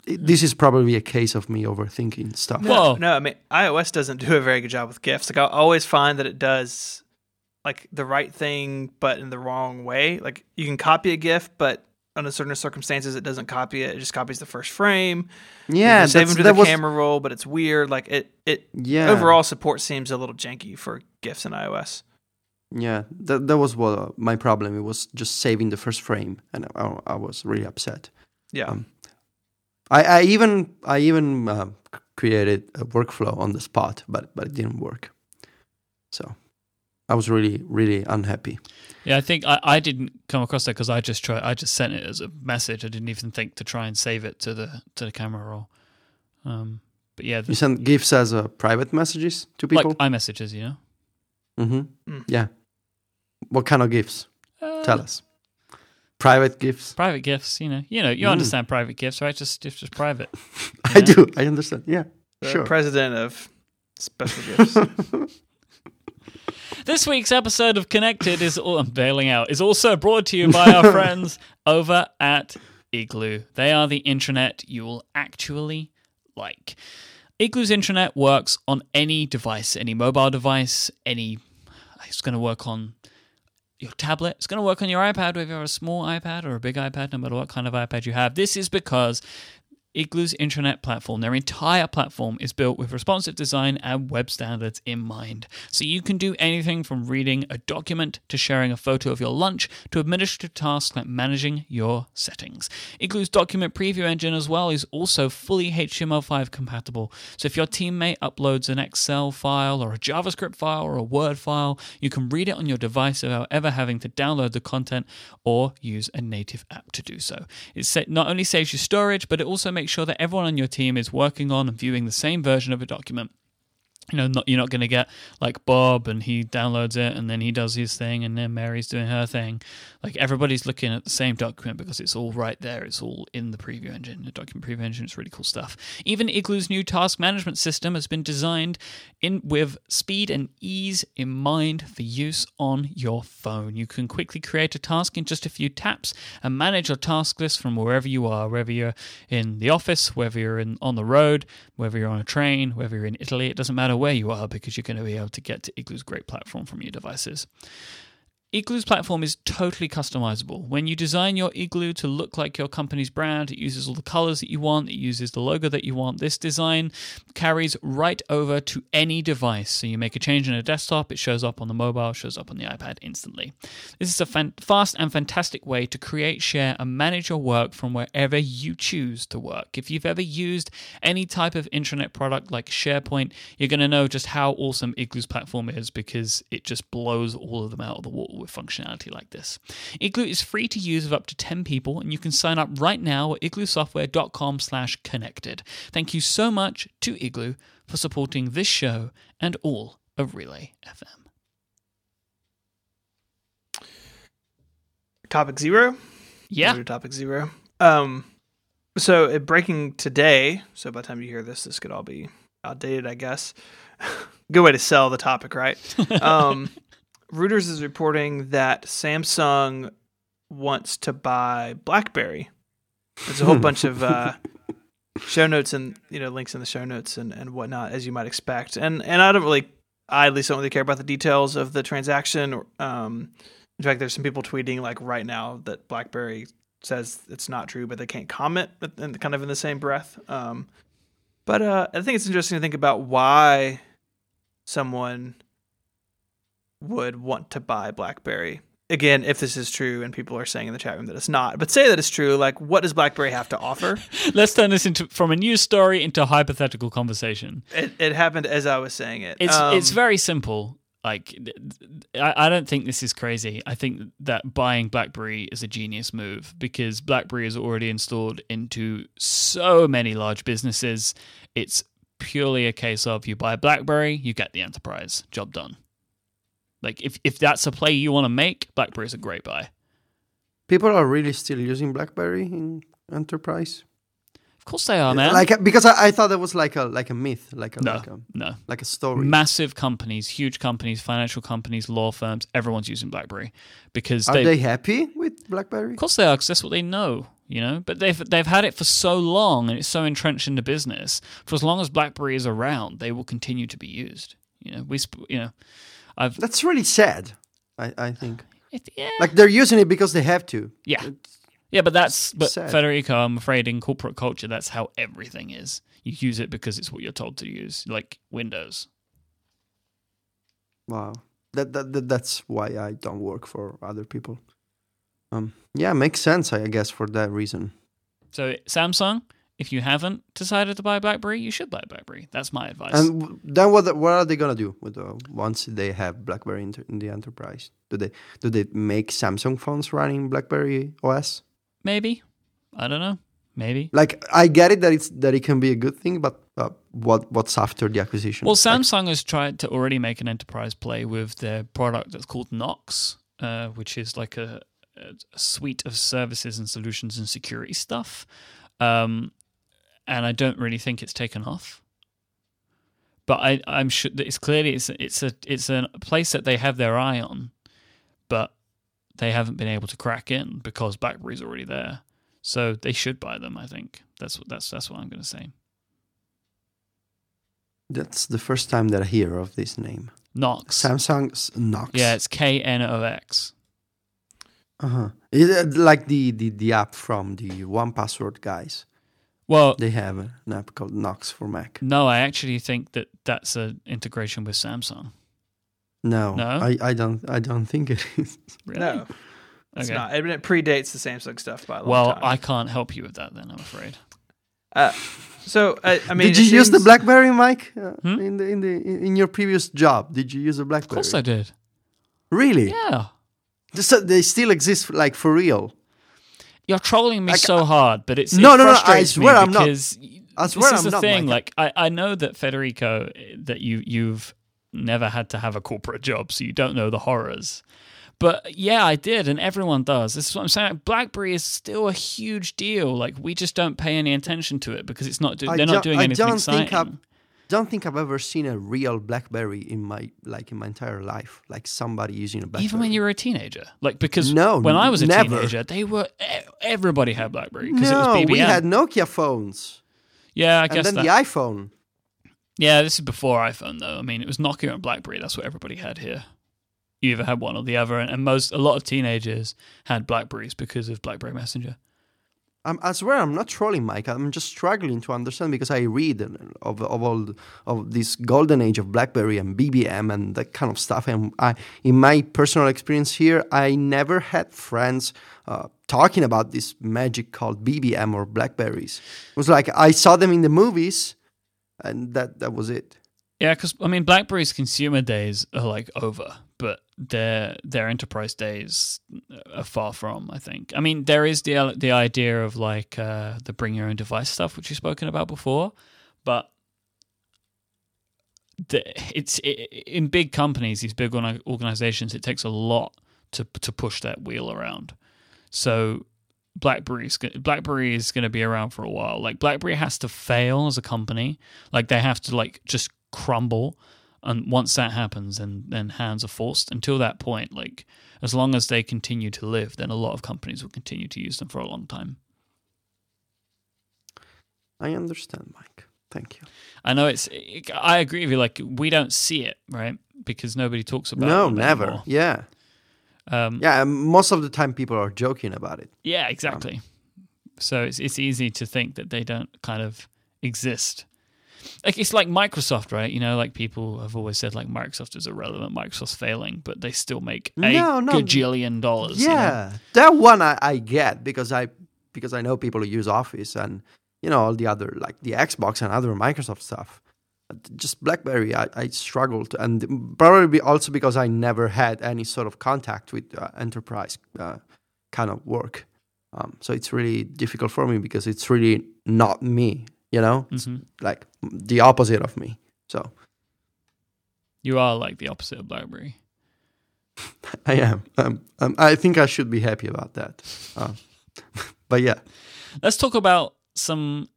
This is probably a case of me overthinking stuff. No, I mean, iOS doesn't do a very good job with GIFs. Like, I always find that it does like the right thing but in the wrong way. Like, you can copy a GIF, but under certain circumstances, it doesn't copy it. It just copies the first frame. Yeah, you save them to the camera roll, but it's weird. Like overall support seems a little janky for GIFs in iOS. Yeah, that was what my problem. It was just saving the first frame, and I was really upset. Yeah, I even created a workflow on the spot, but it didn't work. So I was really, really unhappy. Yeah, I think I didn't come across that because I just sent it as a message. I didn't even think to try and save it to the camera roll. But yeah, you send GIFs as private messages to people, like iMessages, you know. Mm-hmm. Mm. Yeah. What kind of GIFs? Tell us. Private GIFs. Private GIFs, you know, you understand private GIFs, right? Just private. I do. I understand. Yeah. Sure. President of special GIFs. This week's episode of Connected is also brought to you by our friends over at Igloo. They are the intranet you will actually like. Igloo's intranet works on any device, any mobile device, it's going to work on your tablet. It's going to work on your iPad, whether you have a small iPad or a big iPad, no matter what kind of iPad you have. This is because Igloo's intranet platform, their entire platform, is built with responsive design and web standards in mind. So you can do anything from reading a document to sharing a photo of your lunch to administrative tasks like managing your settings. Igloo's document preview engine as well is also fully HTML5 compatible. So if your teammate uploads an Excel file or a JavaScript file or a Word file, you can read it on your device without ever having to download the content or use a native app to do so. It not only saves you storage, but it also makes sure that everyone on your team is working on and viewing the same version of a document. You know, you're not going to get like Bob and he downloads it and then he does his thing and then Mary's doing her thing. Like everybody's looking at the same document because it's all right there. It's all in the preview engine, the document preview engine. It's really cool stuff. Even Igloo's new task management system has been designed in with speed and ease in mind for use on your phone. You can quickly create a task in just a few taps and manage your task list from wherever you are, whether you're in the office, whether you're on the road, whether you're on a train, whether you're in Italy. It doesn't matter where you are because you're going to be able to get to Igloo's great platform from your devices. Igloo's platform is totally customizable. When you design your Igloo to look like your company's brand, it uses all the colors that you want, it uses the logo that you want. This design carries right over to any device. So you make a change in a desktop, it shows up on the mobile, shows up on the iPad instantly. This is a fast and fantastic way to create, share, and manage your work from wherever you choose to work. If you've ever used any type of intranet product like SharePoint, you're going to know just how awesome Igloo's platform is because it just blows all of them out of the water with functionality like this. Igloo is free to use with up to 10 people, and you can sign up right now at igloosoftware.com/connected. Thank you so much to Igloo for supporting this show and all of Relay FM. Topic zero? Yeah. Topic zero. So breaking today, so by the time you hear this, this could all be outdated, I guess. Good way to sell the topic, right? Reuters is reporting that Samsung wants to buy BlackBerry. There's a whole bunch of show notes and links in the show notes and whatnot, as you might expect. And I at least don't really care about the details of the transaction. In fact, there's some people tweeting like right now that BlackBerry says it's not true, but they can't comment, and kind of in the same breath. But I think it's interesting to think about why someone would want to buy BlackBerry. Again, if this is true, and people are saying in the chat room that it's not, but say that it's true, like, what does BlackBerry have to offer? Let's turn this from a news story into a hypothetical conversation. It happened as I was saying it. It's very simple. Like, I don't think this is crazy. I think that buying BlackBerry is a genius move because BlackBerry is already installed into so many large businesses. It's purely a case of you buy BlackBerry, you get the enterprise. Job done. Like, if that's a play you want to make, BlackBerry is a great buy. People are really still using BlackBerry in enterprise? Of course they are, man. Like, because I thought that was like a myth. Like a story. Massive companies, huge companies, financial companies, law firms, everyone's using BlackBerry. Because are they happy with BlackBerry? Of course they are, because that's what they know. But they've had it for so long, and it's so entrenched in the business. For as long as BlackBerry is around, they will continue to be used. That's really sad, I think. Yeah. Like, they're using it because they have to. Yeah. But Federico, I'm afraid in corporate culture, that's how everything is. You use it because it's what you're told to use, like Windows. Wow. That's why I don't work for other people. Makes sense, I guess, for that reason. So, Samsung, if you haven't decided to buy BlackBerry, you should buy BlackBerry. That's my advice. And then what are they going to do with once they have BlackBerry in the enterprise? Do they make Samsung phones running BlackBerry OS? Maybe. I don't know. Maybe. Like, I get it that it can be a good thing, but what's after the acquisition? Well, Samsung has tried to already make an enterprise play with their product that's called Knox, which is like a suite of services and solutions and security stuff. And I don't really think it's taken off, but I'm sure that it's clearly it's a place that they have their eye on, but they haven't been able to crack in because BlackBerry's already there. So they should buy them. I think that's what I'm going to say. That's the first time that I hear of this name. Knox. Samsung's Knox. Yeah, it's KNOX. Like the app from the 1Password guys. Well, they have an app called Nox for Mac. No, I actually think that's an integration with Samsung. No, I don't think it is. Really? No, it's not. I mean, it predates the Samsung stuff by a long time. Well, I can't help you with that then, I'm afraid. Did you use the BlackBerry, Mike? In your previous job, did you use a BlackBerry? Of course, I did. Really? Yeah. So they still exist, like for real. You're trolling me so hard, but it's frustrates me because this is the thing. Like, I know that Federico, that you've never had to have a corporate job, so you don't know the horrors. But yeah, I did, and everyone does. This is what I'm saying. BlackBerry is still a huge deal. Like, we just don't pay any attention to it because it's not. They're not doing anything exciting. I don't think I've ever seen a real BlackBerry in my entire life. Like somebody using a BlackBerry. Even when you were a teenager, when I was a teenager, everybody had BlackBerry because it was BBM. We had Nokia phones. Yeah, I guess that. And then the iPhone. Yeah, this is before iPhone though. I mean, it was Nokia and BlackBerry. That's what everybody had here. You either had one or the other, and a lot of teenagers had BlackBerries because of BlackBerry Messenger. I swear I'm not trolling, Mike. I'm just struggling to understand because I read of this golden age of BlackBerry and BBM and that kind of stuff. And in my personal experience here, I never had friends talking about this magic called BBM or BlackBerries. It was like I saw them in the movies, and that was it. Yeah, because I mean, BlackBerry's consumer days are like over, but their enterprise days are far from, I think. I mean, there is the idea of like the bring your own device stuff, which we've spoken about before, but in big companies, these big organizations, it takes a lot to push that wheel around. So BlackBerry is going to be around for a while. Like BlackBerry has to fail as a company. Like they have to like just crumble. And once that happens, then hands are forced. Until that point, like as long as they continue to live, then a lot of companies will continue to use them for a long time. I understand, Mike. Thank you. I know I agree with you. Like we don't see it, right? Because nobody talks about it. No, never. Anymore. Yeah. Most of the time, people are joking about it. Yeah, exactly. So it's easy to think that they don't kind of exist. Like it's like Microsoft, right? You know, like people have always said, like Microsoft is irrelevant, Microsoft's failing, but they still make gajillion dollars. Yeah, you know? That one I get because I know people who use Office and you know all the other like the Xbox and other Microsoft stuff. Just BlackBerry, I struggled, and probably also because I never had any sort of contact with enterprise kind of work. So it's really difficult for me because it's really not me. You know, it's like the opposite of me. So you are like the opposite of BlackBerry. I am. I think I should be happy about that. But yeah, let's talk about some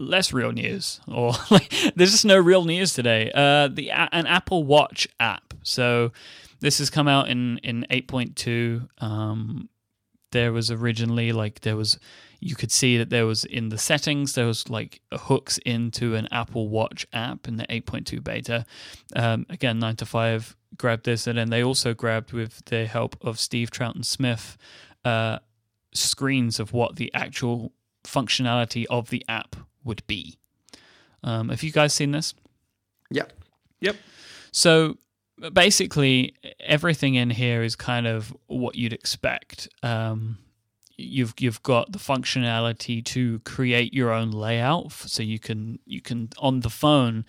less real news. Or like, there's just no real news today. An Apple Watch app. So this has come out in 8.2. There was originally like you could see that there was in the settings, there was like hooks into an Apple Watch app in the 8.2 beta. Again, 9to5 grabbed this, and then they also grabbed, with the help of Steve Troughton-Smith, screens of what the actual functionality of the app would be. Have you guys seen this? Yeah. Yep. So basically, everything in here is kind of what you'd expect. You've got the functionality to create your own layout, so you can on the phone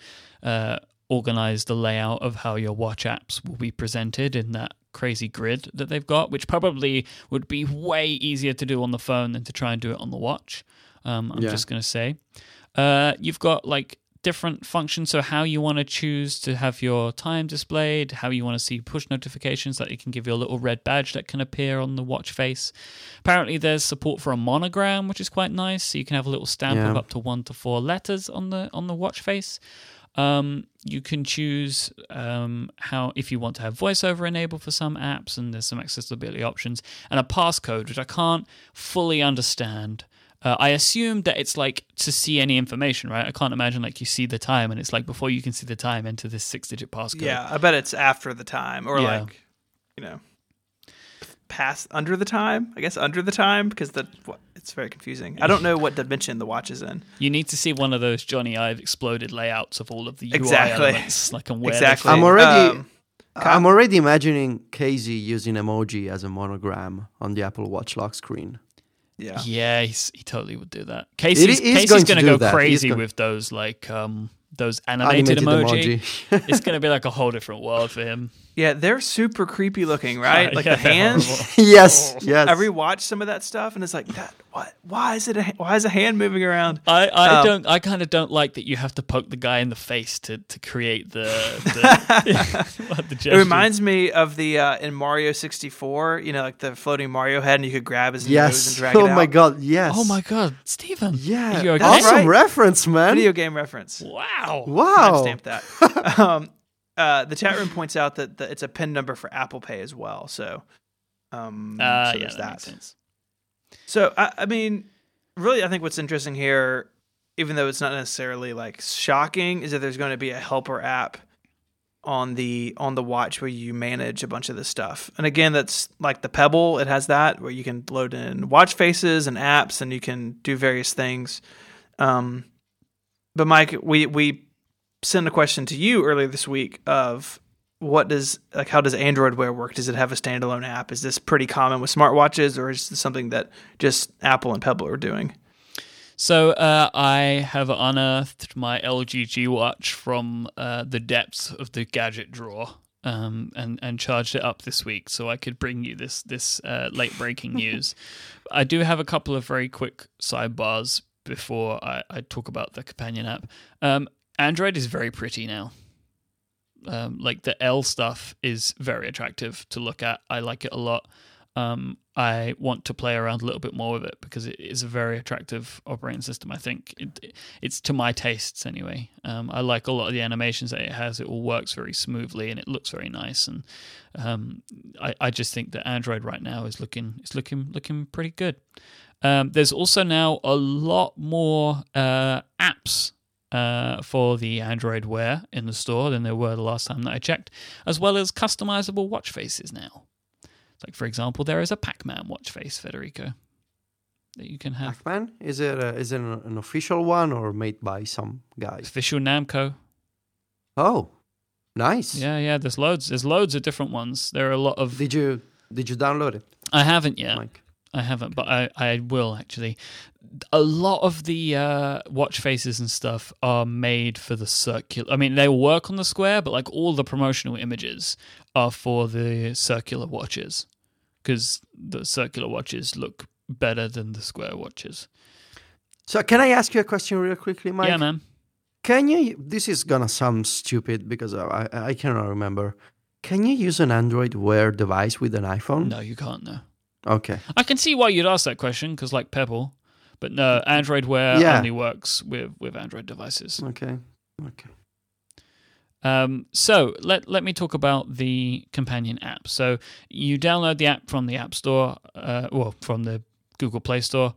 organize the layout of how your watch apps will be presented in that crazy grid that they've got, which probably would be way easier to do on the phone than to try and do it on the watch. I'm just going to say, you've got like different functions, so how you want to choose to have your time displayed, how you want to see push notifications, that you can give you a little red badge that can appear on the watch face. Apparently there's support for a monogram, which is quite nice, so you can have a little stamp of up to 1 to 4 letters on the watch face. You can choose how, if you want to have voiceover enabled for some apps, and there's some accessibility options, and a passcode, which I can't fully understand. I assume that it's like to see any information, right? I can't imagine like you see the time and it's like before you can see the time, enter this 6-digit passcode. Yeah, I bet it's after the time or like, you know, past under the time, I guess under the time, because it's very confusing. I don't know what dimension the watch is in. You need to see one of those Johnny Ive exploded layouts of all of the UI elements, like, and where exactly. I'm already imagining Casey using emoji as a monogram on the Apple Watch lock screen. Yeah, yeah, he totally would do that. Casey's going to go crazy with those, like, those animated emoji. It's going to be like a whole different world for him. Yeah, they're super creepy looking, right? Like, yeah, the hands. Yes. I rewatched some of that stuff, and it's like, what? Why is a hand moving around? I kind of don't like that you have to poke the guy in the face to create the gesture. It reminds me of the in Mario 64, you know, like the floating Mario head, and you could grab his nose and drag it out. Oh my god, yes. Oh my god, Stephen. Yeah, okay? Awesome reference, man. Video game reference. Wow. I'd stamp that. The chat room points out that it's a PIN number for Apple Pay as well. So there's that. Makes sense. So, I mean, really, I think what's interesting here, even though it's not necessarily like shocking, is that there's going to be a helper app on the watch where you manage a bunch of this stuff. And again, that's like the Pebble. It has that where you can load in watch faces and apps, and you can do various things. But Mike, we sent a question to you earlier this week of how does Android Wear work? Does it have a standalone app? Is this pretty common with smartwatches, or is this something that just Apple and Pebble are doing? So I have unearthed my LG G Watch from the depths of the gadget drawer and charged it up this week, so I could bring you this late-breaking news. I do have a couple of very quick sidebars before I talk about the companion app. Android is very pretty now. Like the L stuff is very attractive to look at. I like it a lot. I want to play around a little bit more with it because it is a very attractive operating system, I think. It's to my tastes anyway. I like a lot of the animations that it has. It all works very smoothly and it looks very nice. And I just think that Android right now is looking pretty good. There's also now a lot more apps for the Android Wear in the store than there were the last time that I checked, as well as customizable watch faces now. Like, for example, there is a Pac-Man watch face, Federico, that you can have. Pac-Man? Is it an official one or made by some guy? Official Namco. Oh, nice. Yeah. There's loads of different ones. There are a lot of. Did you download it? I haven't yet, Mike. I haven't, but I will actually. A lot of the watch faces and stuff are made for the circular. I mean, they work on the square, but like all the promotional images are for the circular watches because the circular watches look better than the square watches. So can I ask you a question real quickly, Mike? Yeah, man. Can you... This is going to sound stupid because I cannot remember. Can you use an Android Wear device with an iPhone? No, you can't, no. Okay. I can see why you'd ask that question, because like Pebble, but no, Android Wear only works with Android devices. Okay. So let me talk about the companion app. So you download the app from the App Store, from the Google Play Store,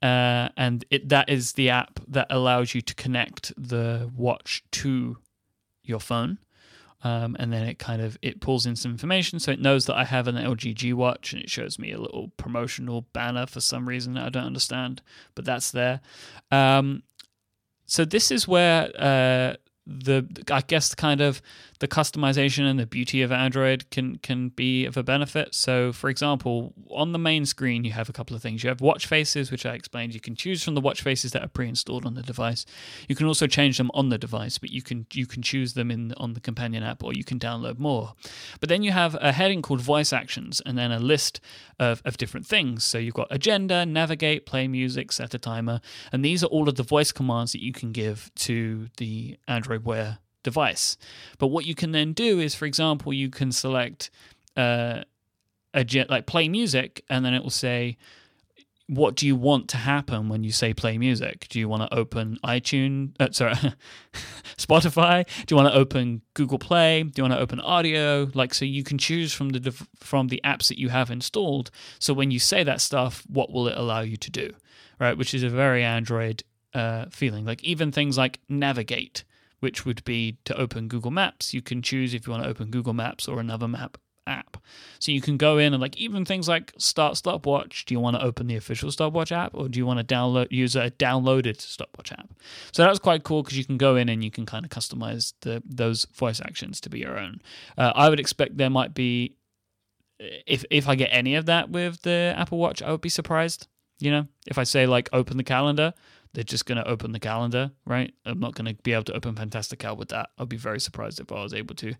and that is the app that allows you to connect the watch to your phone. And then it pulls in some information, so it knows that I have an LG G Watch, and it shows me a little promotional banner for some reason that I don't understand, but that's there. So this is where the customization and the beauty of Android can be of a benefit. So, for example, on the main screen, you have a couple of things. You have watch faces, which I explained. You can choose from the watch faces that are pre-installed on the device. You can also change them on the device, but you can choose them on the companion app, or you can download more. But then you have a heading called voice actions, and then a list of different things. So you've got agenda, navigate, play music, set a timer, and these are all of the voice commands that you can give to the Android Wear device. But what you can then do is, for example, you can select like play music, and then it will say, what do you want to happen when you say play music? Do you want to open Spotify? Do you want to open Google Play? Do you want to open audio? Like, so you can choose from the apps that you have installed. So when you say that stuff, what will it allow you to do? Right, which is a very Android feeling. Like, even things like navigate, which would be to open Google Maps. You can choose if you want to open Google Maps or another map app. So you can go in and like even things like Stopwatch. Do you want to open the official Stopwatch app, or do you want to use a downloaded Stopwatch app? So that's quite cool because you can go in and you can kind of customize those voice actions to be your own. I would expect there might be, if I get any of that with the Apple Watch, I would be surprised. You know, if I say like open the calendar, they're just going to open the calendar, right? I'm not going to be able to open Fantastical with that. I'd be very surprised if I was able to.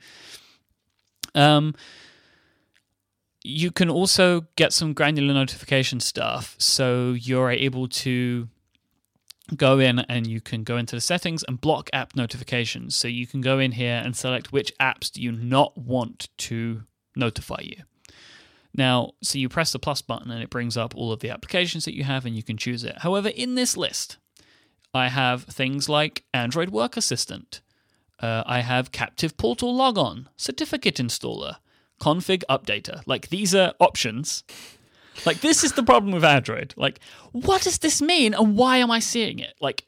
You can also get some granular notification stuff. So you're able to go in and you can go into the settings and block app notifications. So you can go in here and select which apps do you not want to notify you. Now, so you press the plus button and it brings up all of the applications that you have and you can choose it. However, in this list, I have things like Android Work Assistant. I have Captive Portal Logon, Certificate Installer, Config Updater. Like, these are options. Like, this is the problem with Android. Like, what does this mean and why am I seeing it? Like,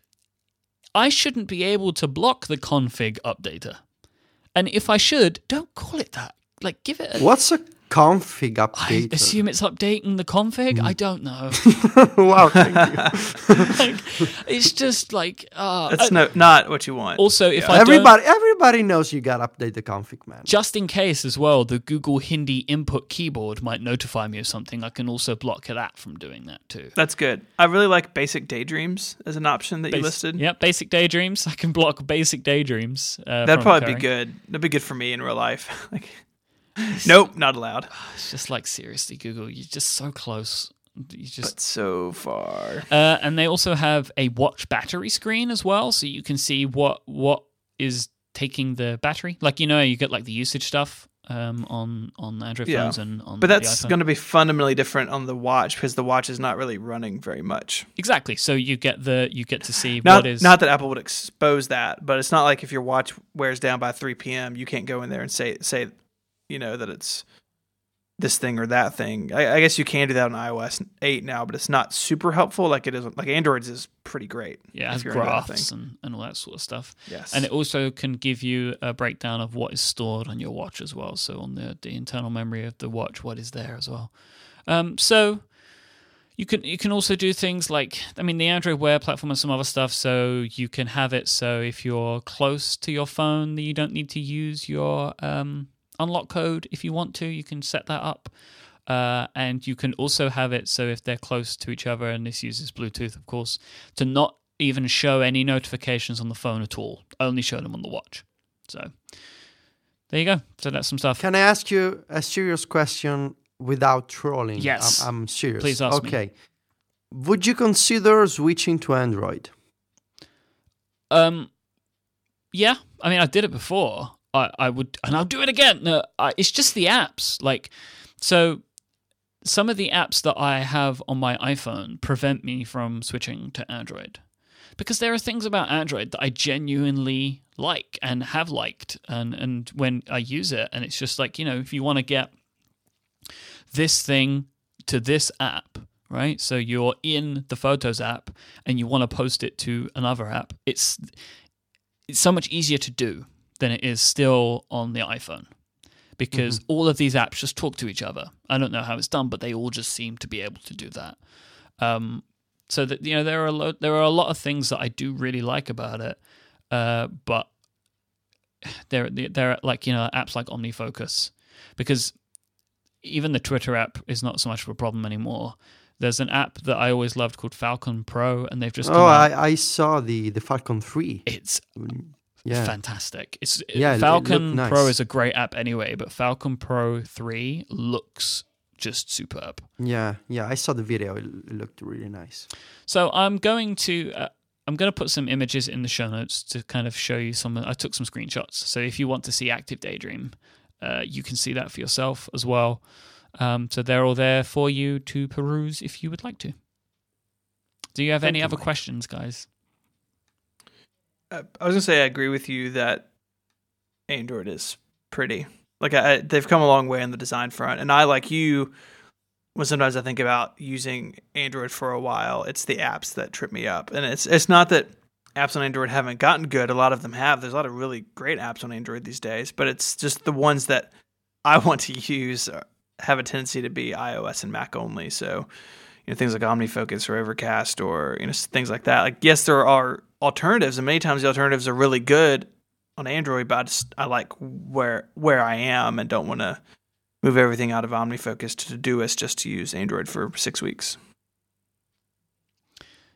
I shouldn't be able to block the Config Updater. And if I should, don't call it that. Like, give it a... What's a... config update. I assume it's updating the config. I don't know. Wow, thank you. Like, it's just like... That's not what you want. Also, if I Everybody knows you got to update the config, man. Just in case as well, the Google Hindi input keyboard might notify me of something. I can also block that from doing that too. That's good. I really like Basic Daydreams as an option that you listed. Yeah, Basic Daydreams. I can block Basic Daydreams. That'd probably be good. That'd be good for me in real life. Like... Nope, not allowed. It's just like, seriously, Google, you're just so close. But so far. And they also have a watch battery screen as well, so you can see what is taking the battery. Like, you know, you get like the usage stuff on Android phones and on the iPhone. But that's going to be fundamentally different on the watch because the watch is not really running very much. Exactly. So you get to see what is... Not that Apple would expose that, but it's not like if your watch wears down by 3 p.m., you can't go in there and say you know, that it's this thing or that thing. I guess you can do that on iOS 8 now, but it's not super helpful. Like it is, like Android's is pretty great. Yeah, it has graphs and all that sort of stuff. Yes. And it also can give you a breakdown of what is stored on your watch as well. So on the internal memory of the watch, what is there as well. So you can also do things like, I mean, the Android Wear platform and some other stuff. So you can have it so if you're close to your phone, that you don't need to use your... unlock code if you want to. You can set that up, and you can also have it so if they're close to each other, and this uses Bluetooth of course, to not even show any notifications on the phone at all, only show them on the watch. So there you go. So that's some stuff. Can I ask you a serious question without trolling? Yes, I'm serious. Please ask me. Okay, would you consider switching to Android? Yeah, I mean, I did it before. I would, and I'll do it again. No, it's just the apps. Like, so some of the apps that I have on my iPhone prevent me from switching to Android because there are things about Android that I genuinely like and have liked, and when I use it, and it's just like, you know, if you want to get this thing to this app, right? So you're in the Photos app and you want to post it to another app. It's so much easier to do than it is still on the iPhone because all of these apps just talk to each other. I don't know how it's done, but they all just seem to be able to do that. So that, you know, there are a lot of things that I do really like about it, but there are like, you know, apps like OmniFocus, because even the Twitter app is not so much of a problem anymore. There's an app that I always loved called Falcon Pro, and they've just I saw the Falcon 3. It's fantastic. Falcon nice. Pro is a great app anyway, but Falcon Pro 3 looks just superb. Yeah, I saw the video. It looked really nice. So I'm going to put some images in the show notes to kind of show you some. I took some screenshots. So if you want to see Active Daydream, you can see that for yourself as well. So they're all there for you to peruse if you would like to. Do you have any other questions, guys? I was going to say I agree with you that Android is pretty. Like, they've come a long way on the design front. And I, like you, when sometimes I think about using Android for a while, it's the apps that trip me up. And it's not that apps on Android haven't gotten good. A lot of them have. There's a lot of really great apps on Android these days. But it's just the ones that I want to use have a tendency to be iOS and Mac only. So, you know, things like OmniFocus or Overcast or, you know, things like that. Like, yes, there are alternatives, and many times the alternatives are really good on Android, but I like where I am and don't want to move everything out of OmniFocus to Todoist just to use Android for 6 weeks.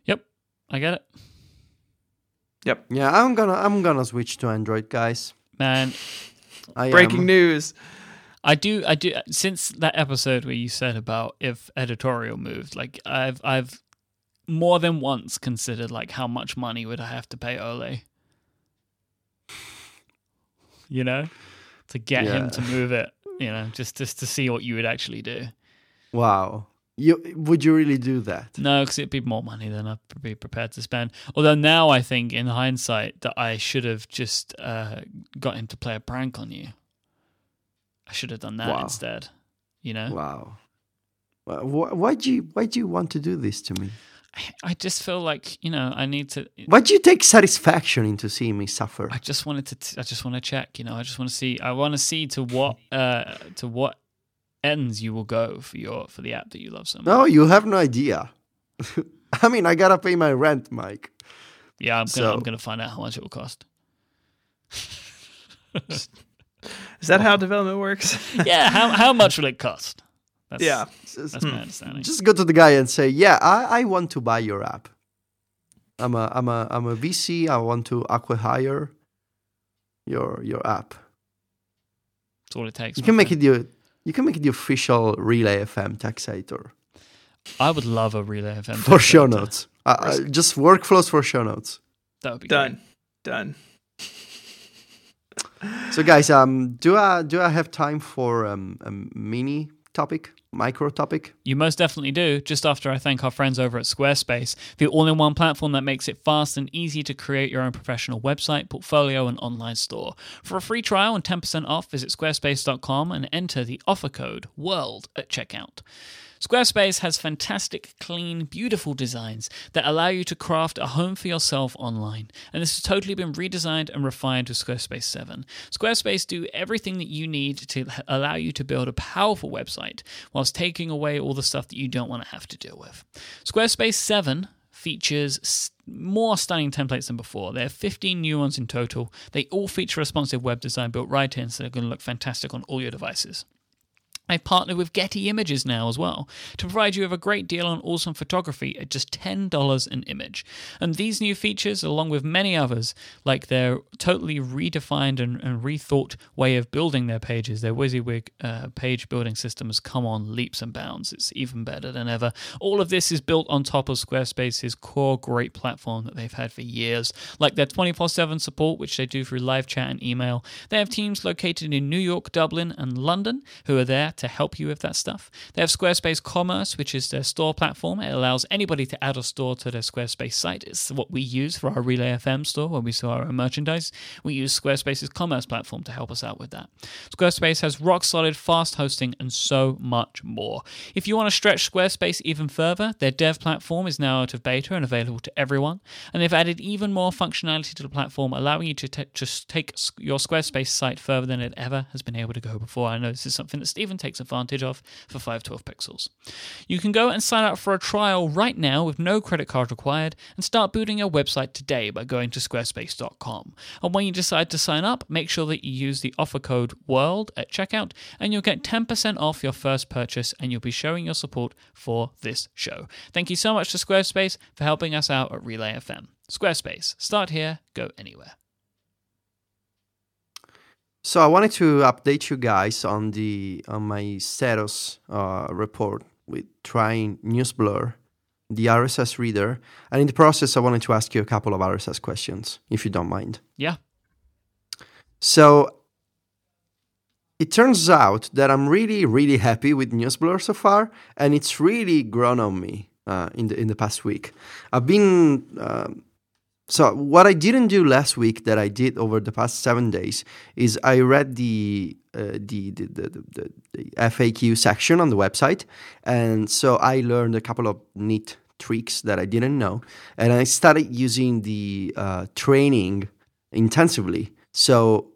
Yep, I get it. Yep. Yeah, I'm gonna switch to Android, guys. Man, breaking news. I do. Since that episode where you said about if editorial moved, like I've more than once considered like how much money would I have to pay Ole, you know, to get him to move it, you know, just to see what you would actually do. Wow. Would you really do that? No, because it'd be more money than I'd be prepared to spend. Although now I think, in hindsight, that I should have just got him to play a prank on you. I should have done that instead, you know? Wow. Why do you want to do this to me? I just feel like, you know, I need to... Why do you take satisfaction into seeing me suffer? I just want to check, you know? I just want to see... I want to see to what ends you will go for the app that you love so much. No, you have no idea. I mean, I gotta pay my rent, Mike. Yeah, I'm gonna find out how much it will cost. Is that how development works? Yeah, how much will it cost? That's my understanding. Just go to the guy and say, yeah, I want to buy your app. I'm a VC. I want to acquire your app. That's all it takes. You can make it the official Relay FM taxator. I would love a Relay FM for taxator. Show notes. Just workflows for show notes. That would be done. So, guys, do I have time for a mini topic, micro topic? You most definitely do. Just after I thank our friends over at Squarespace, the all-in-one platform that makes it fast and easy to create your own professional website, portfolio, and online store. For a free trial and 10% off, visit squarespace.com and enter the offer code WORLD at checkout. Squarespace has fantastic, clean, beautiful designs that allow you to craft a home for yourself online. And this has totally been redesigned and refined with Squarespace 7. Squarespace do everything that you need to allow you to build a powerful website whilst taking away all the stuff that you don't want to have to deal with. Squarespace 7 features more stunning templates than before. There are 15 new ones in total. They all feature responsive web design built right in, so they're going to look fantastic on all your devices. I've partnered with Getty Images now as well to provide you with a great deal on awesome photography at just $10 an image. And these new features, along with many others, like their totally redefined and rethought way of building their pages, their WYSIWYG page building system has come on leaps and bounds. It's even better than ever. All of this is built on top of Squarespace's core great platform that they've had for years, like their 24/7 support, which they do through live chat and email. They have teams located in New York, Dublin, and London who are there to help you with that stuff. They have Squarespace Commerce, which is their store platform. It allows anybody to add a store to their Squarespace site. It's what we use for our Relay FM store when we sell our own merchandise. We use Squarespace's commerce platform to help us out with that. Squarespace has rock solid, fast hosting, and so much more. If you want to stretch Squarespace even further, their dev platform is now out of beta and available to everyone. And they've added even more functionality to the platform, allowing you to just take your Squarespace site further than it ever has been able to go before. I know this is something that Stephen takes advantage of for 512 pixels. You can go and sign up for a trial right now with no credit card required and start building your website today by going to squarespace.com. And when you decide to sign up, make sure that you use the offer code WORLD at checkout and you'll get 10% off your first purchase, and you'll be showing your support for this show. Thank you so much to Squarespace for helping us out at Relay FM. Squarespace, start here, go anywhere. So I wanted to update you guys on my status report with trying NewsBlur, the RSS reader. And in the process, I wanted to ask you a couple of RSS questions, if you don't mind. Yeah. So it turns out that I'm really, really happy with NewsBlur so far, and it's really grown on me in the past week. I've been... So what I didn't do last week that I did over the past 7 days is I read the FAQ section on the website, and so I learned a couple of neat tricks that I didn't know, and I started using the training intensively. So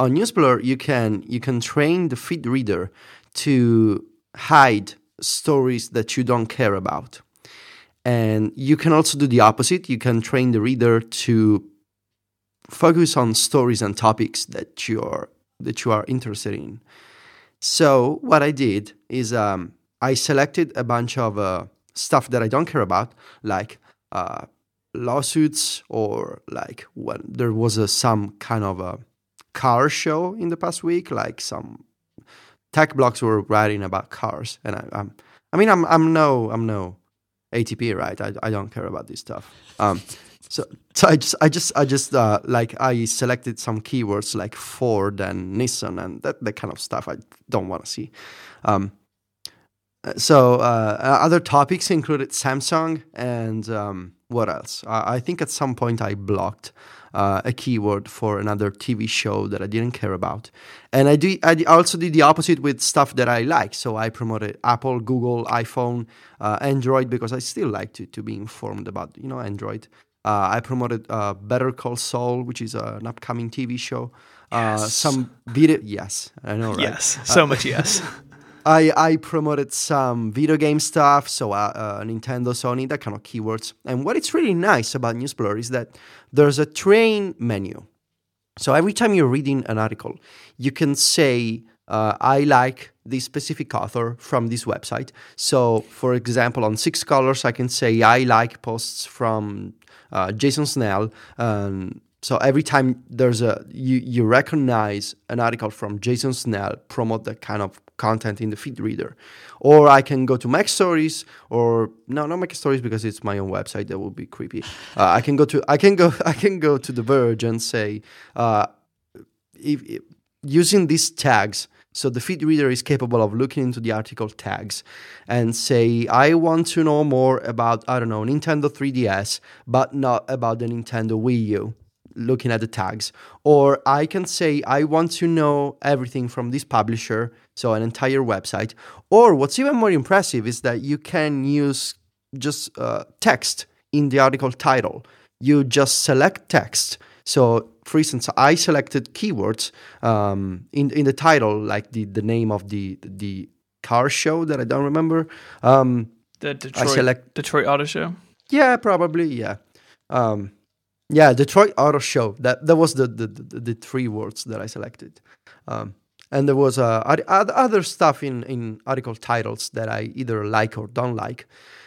on NewsBlur, you can train the feed reader to hide stories that you don't care about. And you can also do the opposite. You can train the reader to focus on stories and topics that you are interested in. So what I did is I selected a bunch of stuff that I don't care about, like lawsuits, or like when there was some kind of a car show in the past week, like some tech blogs were writing about cars. And I'm no ATP, right? I don't care about this stuff. So I just like I selected some keywords like Ford and Nissan and that kind of stuff I don't want to see. So other topics included Samsung and what else? I think at some point I blocked a keyword for another TV show that I didn't care about. And I also did the opposite with stuff that I like. So I promoted Apple, Google, iPhone, Android, because I still like to be informed about, Android. I promoted Better Call Saul, which is an upcoming TV show. Yes. Some video. Yes, I know, right? Yes, so much yes. I promoted some video game stuff, so Nintendo, Sony, that kind of keywords. And what it's really nice about NewsBlur is that there's a train menu. So every time you're reading an article, you can say, I like this specific author from this website. So, for example, on 6colors, I can say, I like posts from Jason Snell. So every time there's you recognize an article from Jason Snell, promote that kind of content in the feed reader. Or I can go to MacStories, or not MacStories because it's my own website. That would be creepy. I can go to The Verge and say, if using these tags. So the feed reader is capable of looking into the article tags and say, I want to know more about, I don't know, Nintendo 3DS, but not about the Nintendo Wii U, looking at the tags. Or I can say, I want to know everything from this publisher, so an entire website. Or what's even more impressive is that you can use just text in the article title. You just select text. So, for instance, I selected keywords in the title, like the name of the car show that I don't remember. The Detroit Auto Show? Yeah, probably, yeah. Yeah, Detroit Auto Show. That was the three words that I selected. And there was other stuff in article titles that I either like or don't like.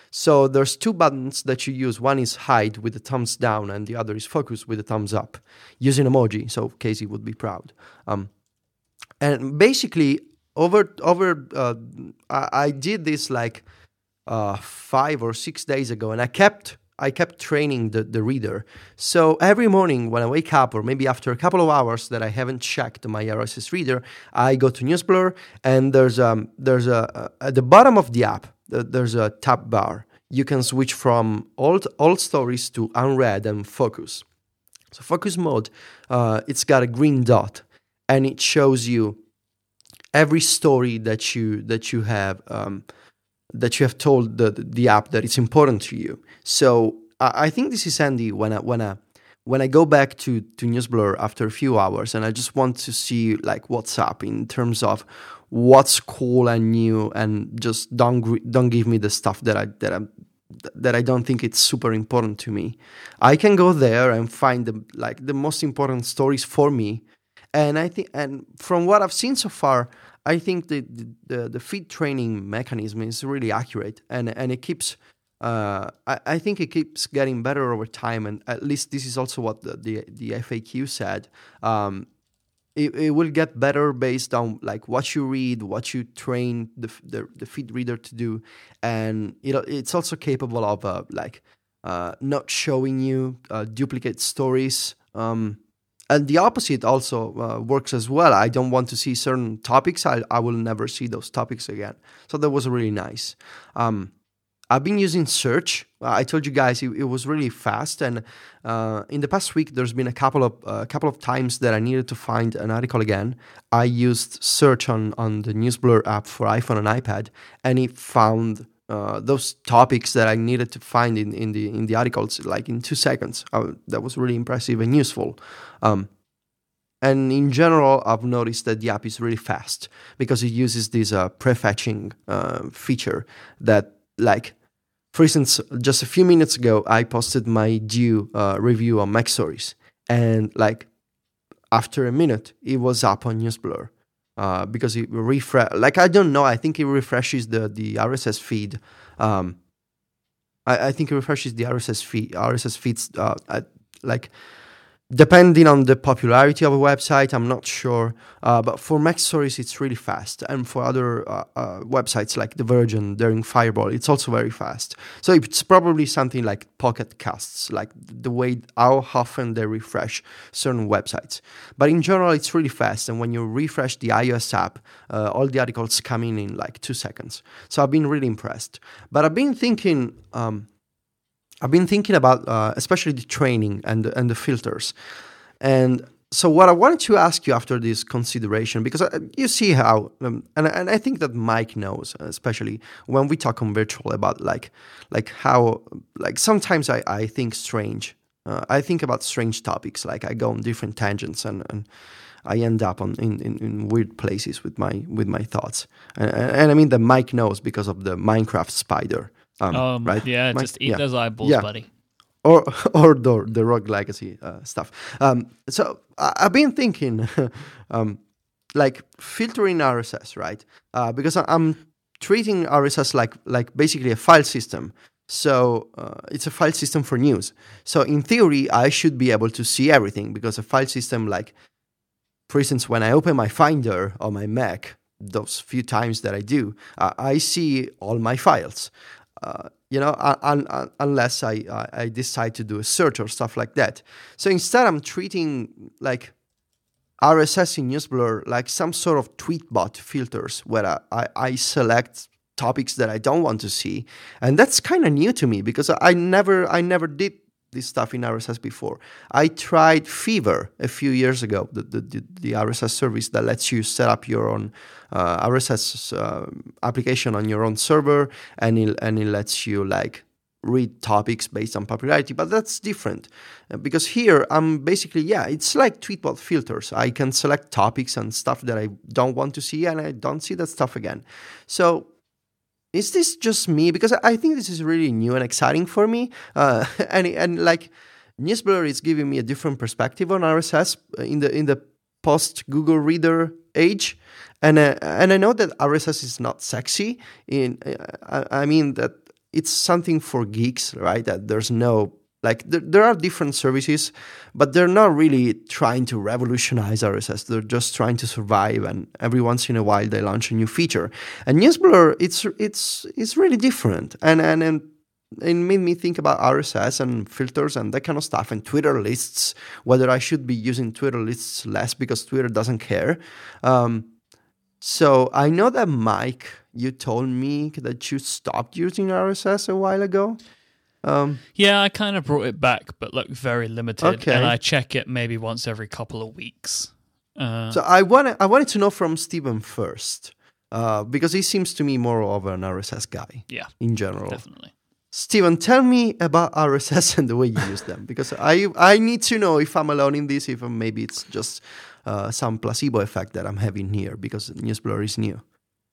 So there's two buttons that you use. One is hide with the thumbs down, and the other is focus with the thumbs up, using emoji. So Casey would be proud. And basically, over I did this like 5 or 6 days ago, and I kept training the reader. So every morning when I wake up, or maybe after a couple of hours that I haven't checked my RSS reader, I go to NewsBlur, and there's a at the bottom of the app, there's a tab bar. You can switch from old stories to unread and focus. So focus mode, it's got a green dot, and it shows you every story that you have told the app that it's important to you. So I think this is handy when I go back to NewsBlur after a few hours, and I just want to see like what's up in terms of what's cool and new, and just don't give me the stuff that I don't think it's super important to me. I can go there and find the most important stories for me. And I think, and from what I've seen so far, I think the feed training mechanism is really accurate, and it keeps. I think it keeps getting better over time, and at least this is also what the FAQ said. It will get better based on like what you read, what you train the feed reader to do, and it's also capable of not showing you duplicate stories. And the opposite also works as well. I don't want to see certain topics. I will never see those topics again. So that was really nice. I've been using search. I told you guys it was really fast, and in the past week there's been a couple of times that I needed to find an article again. I used search on the NewsBlur app for iPhone and iPad, and it found those topics that I needed to find in the articles like in 2 seconds. That was really impressive and useful. And in general, I've noticed that the app is really fast because it uses this prefetching feature that, like, for instance, just a few minutes ago, I posted my due review on MacStories, and like after a minute, it was up on NewsBlur because it refresh. Like, I don't know, I think it refreshes the RSS feed. I think it refreshes the RSS feeds like, depending on the popularity of a website, I'm not sure. But for MacStories, it's really fast. And for other websites like The Verge and during Fireball, it's also very fast. So it's probably something like Pocket Casts, like the way how often they refresh certain websites. But in general, it's really fast. And when you refresh the iOS app, all the articles come in like 2 seconds. So I've been really impressed. But I've been thinking... I've been thinking about especially the training and the filters. And so what I wanted to ask you after this consideration, because you see how, and I think that Mike knows, especially when we talk on virtual about like how, like sometimes I think strange. I think about strange topics, like I go on different tangents and I end up in weird places with my thoughts. And I mean that Mike knows because of the Minecraft spider. Right? Yeah, Mike? Just eat those eyeballs, buddy. Or the Rogue Legacy stuff. So I've been thinking, like filtering RSS, right? Because I'm treating RSS like basically a file system. So it's a file system for news. So in theory, I should be able to see everything because a file system, like, for instance, when I open my Finder on my Mac, those few times that I do, I see all my files. Unless I decide to do a search or stuff like that. So instead, I'm treating like RSS in NewsBlur like some sort of tweetbot filters where I select topics that I don't want to see, and that's kind of new to me because I never did this stuff in RSS before. I tried Fever a few years ago, the RSS service that lets you set up your own RSS application on your own server, and it lets you like read topics based on popularity. But that's different because here I'm basically, it's like tweetbot filters. I can select topics and stuff that I don't want to see, and I don't see that stuff again. So is this just me? Because I think this is really new and exciting for me. And like NewsBlur is giving me a different perspective on RSS in the post Google Reader age. And I know that RSS is not sexy. I mean that it's something for geeks, right? That there's no, like, there are different services, but they're not really trying to revolutionize RSS. They're just trying to survive, and every once in a while they launch a new feature. And NewsBlur, it's really different, and it made me think about RSS and filters and that kind of stuff, and Twitter lists. Whether I should be using Twitter lists less because Twitter doesn't care. So I know that Mike, you told me that you stopped using RSS a while ago. I kind of brought it back, but look, very limited. Okay. And I check it maybe once every couple of weeks. So I wanted to know from Stephen first, because he seems to me more of an RSS guy. Yeah, in general, definitely. Stephen, tell me about RSS and the way you use them, because I need to know if I'm alone in this, if maybe it's just some placebo effect that I'm having here because NewsBlur is new.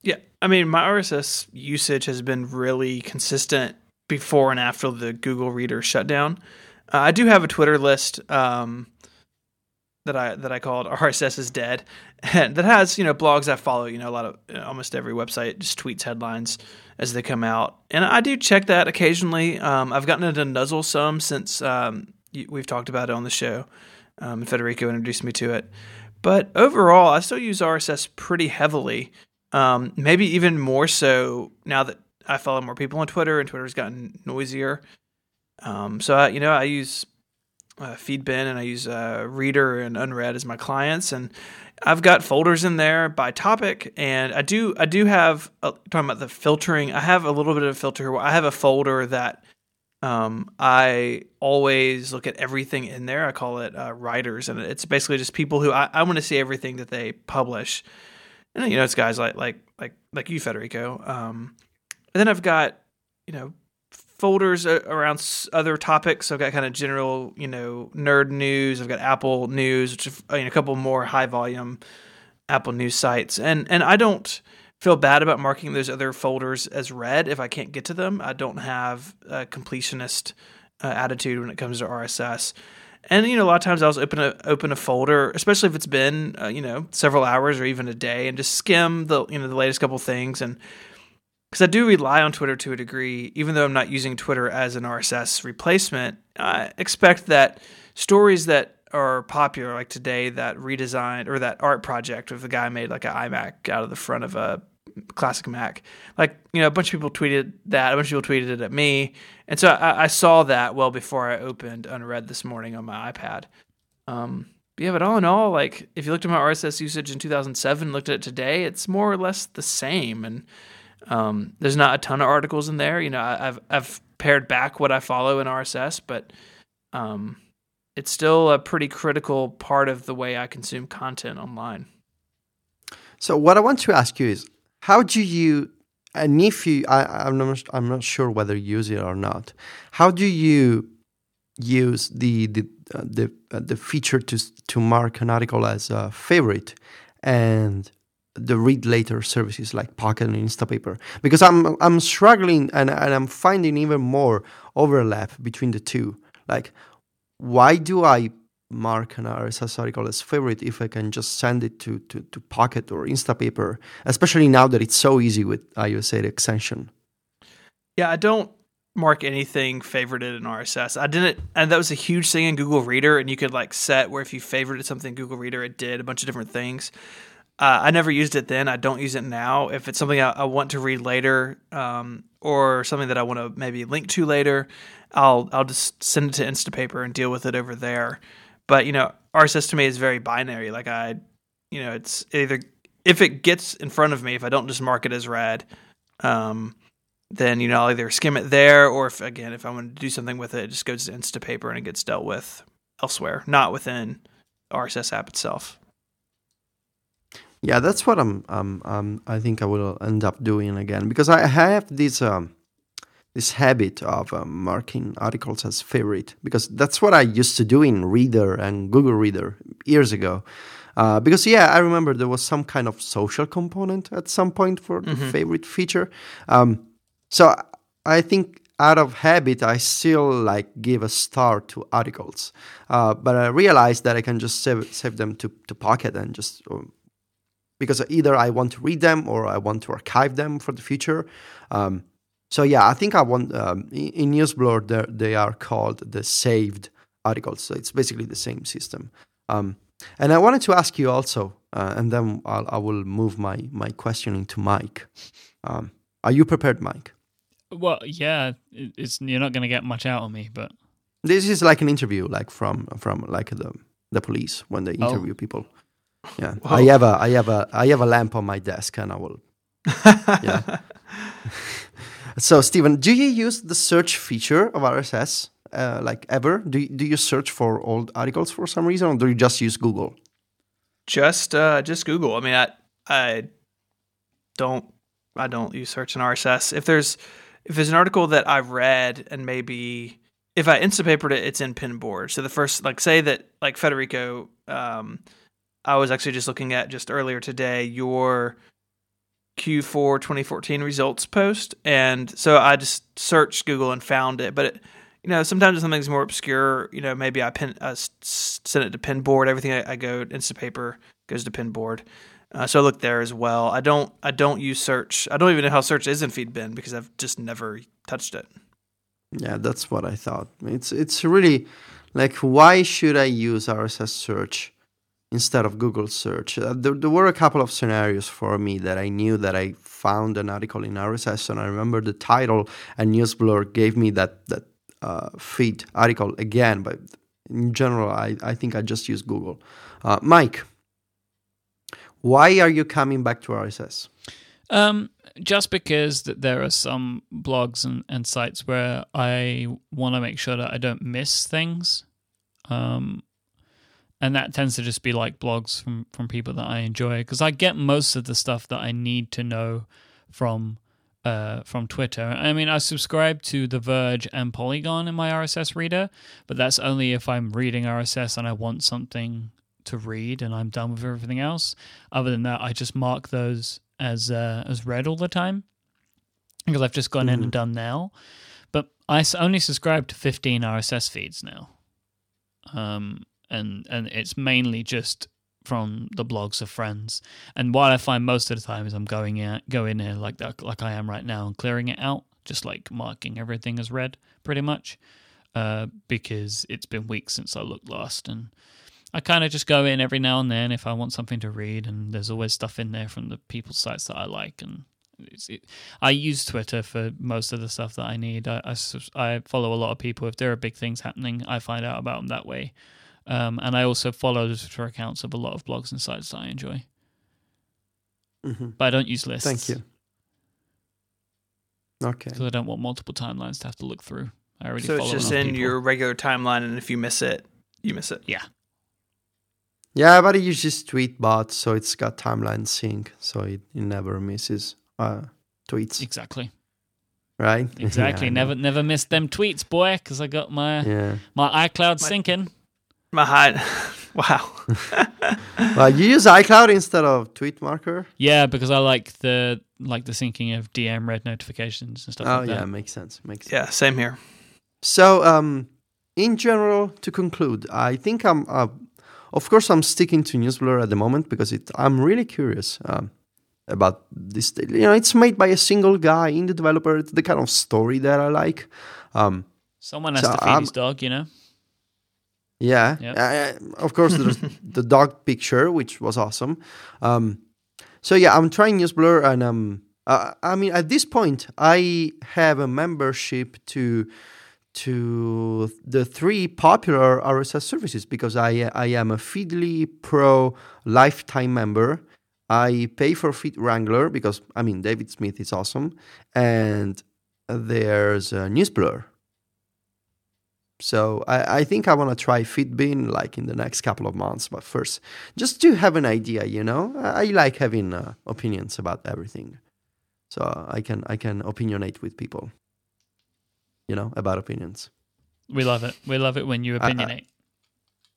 Yeah, I mean, my RSS usage has been really consistent before and after the Google Reader shutdown. I do have a Twitter list that I called RSS is Dead, and that has, blogs I follow, a lot of, almost every website just tweets headlines as they come out. And I do check that occasionally. I've gotten into Nuzzle some since we've talked about it on the show, and Federico introduced me to it. But overall, I still use RSS pretty heavily, maybe even more so now that I follow more people on Twitter, and Twitter's gotten noisier. I use Feedbin, and I use Reader and Unread as my clients, and I've got folders in there by topic. And I do have, talking about the filtering, I have a little bit of filter where I have a folder that I always look at everything in there. I call it writers, and it's basically just people who I want to see everything that they publish. And it's guys like you, Federico. And then I've got, folders around other topics. So I've got kind of general, nerd news. I've got Apple news, which a couple more high volume Apple news sites. And I don't feel bad about marking those other folders as read if I can't get to them. I don't have a completionist attitude when it comes to RSS. And, a lot of times I'll just open a folder, especially if it's been, several hours or even a day, and just skim the latest couple things. And because I do rely on Twitter to a degree, even though I'm not using Twitter as an RSS replacement, I expect that stories that are popular, like today, that redesign or that art project of the guy made like an iMac out of the front of a classic Mac, a bunch of people tweeted that, a bunch of people tweeted it at me. And so I saw that well before I opened Unread this morning on my iPad. But all in all, if you looked at my RSS usage in 2007, looked at it today, it's more or less the same. And there's not a ton of articles in there. I've pared back what I follow in RSS, but it's still a pretty critical part of the way I consume content online. So what I want to ask you is, how do you, and if you, I'm not sure whether you use it or not, how do you use the feature to mark an article as a favorite and the read later services like Pocket and Instapaper? Because I'm struggling and I'm finding even more overlap between the two. Why do I mark an RSS article as favorite if I can just send it to Pocket or Instapaper, especially now that it's so easy with iOS 8 extension? Yeah, I don't mark anything favorited in RSS. I didn't, and that was a huge thing in Google Reader, and you could set where if you favorited something in Google Reader, it did a bunch of different things. I never used it then. I don't use it now. If it's something I want to read later, or something that I want to maybe link to later, I'll just send it to Instapaper and deal with it over there. But RSS to me is very binary. It's either if it gets in front of me, if I don't just mark it as read, then I'll either skim it there, or if I want to do something with it, it just goes to Instapaper and it gets dealt with elsewhere, not within the RSS app itself. Yeah, that's what I think I will end up doing again, because I have this habit of marking articles as favorite, because that's what I used to do in Reader and Google Reader years ago. Because I remember there was some kind of social component at some point for the favorite feature. So I think out of habit, I still give a star to articles, but I realized that I can just save them to Pocket and just. Because either I want to read them or I want to archive them for the future. I think I want, in NewsBlur, they are called the saved articles. So it's basically the same system. And I wanted to ask you also, and then I will move my questioning to Mike. Are you prepared, Mike? Well, yeah, you're not going to get much out of me, but... This is like an interview, from the police when they interview people. Yeah, whoa. I have a lamp on my desk, and I will. Yeah. So, Stephen, do you use the search feature of RSS ever? Do you search for old articles for some reason, or do you just use Google? Just Google. I mean, I don't use search in RSS. If there's an article that I read and maybe if I Instapapered it, it's in Pinboard. So the first say that Federico. I was actually just looking at just earlier today your Q4 2014 results post, and so I just searched Google and found it. But sometimes something's more obscure. Maybe I send it to Pinboard. Everything I go Instapaper goes to Pinboard. So I look there as well. I don't use search. I don't even know how search is in Feedbin because I've just never touched it. Yeah, that's what I thought. It's really why should I use RSS search instead of Google search? There were a couple of scenarios for me that I knew that I found an article in RSS and I remember the title, and NewsBlur gave me that feed article again. But in general, I think I just use Google. Mike, why are you coming back to RSS? Just because there are some blogs and sites where I want to make sure that I don't miss things. And that tends to just be blogs from people that I enjoy, because I get most of the stuff that I need to know from from Twitter. I mean, I subscribe to The Verge and Polygon in my RSS reader, but that's only if I'm reading RSS and I want something to read and I'm done with everything else. Other than that, I just mark those as read all the time because I've just gone in and done now. But I only subscribe to 15 RSS feeds now. And it's mainly just from the blogs of friends. And what I find most of the time is I'm going in here like that, like I am right now, and clearing it out, just like marking everything as read pretty much, because it's been weeks since I looked last. And I kind of just go in every now and then if I want something to read, and there's always stuff in there from the people's sites that I like. And I use Twitter for most of the stuff that I need. I follow a lot of people. If there are big things happening, I find out about them that way. And I also follow the Twitter accounts of a lot of blogs and sites that I enjoy. Mm-hmm. But I don't use lists. Thank you. Okay. Because I don't want multiple timelines to have to look through. I already follow. So it's just in people. Your regular timeline, and if you miss it, you miss it. Yeah. Yeah, but I use this tweet bot, so it's got timeline sync, so it never misses tweets. Exactly. Right? Exactly. Yeah, never miss them tweets, boy, because I got my iCloud syncing. My hide. Wow. Well, you use iCloud instead of Tweet Marker? Yeah, because I like the syncing of DM read notifications and stuff like that. Oh, yeah, makes sense. Yeah, same here. So, in general, to conclude, I think I'm... of course, I'm sticking to NewsBlur at the moment because I'm really curious about this. You know, it's made by a single guy, indie developer. It's the kind of story that I like. Someone has to feed his dog, you know? Yeah. Yep. Of course, there's the dog picture, which was awesome. So, yeah, I'm trying NewsBlur. And I mean, at this point, I have a membership to the three popular RSS services because I am a Feedly Pro lifetime member. I pay for Feed Wrangler because, I mean, David Smith is awesome. And there's NewsBlur. So I think I want to try Feedbin like in the next couple of months. But first, just to have an idea, you know, I like having opinions about everything. So I can opinionate with people. You know, about opinions. We love it. We love it when you opinionate.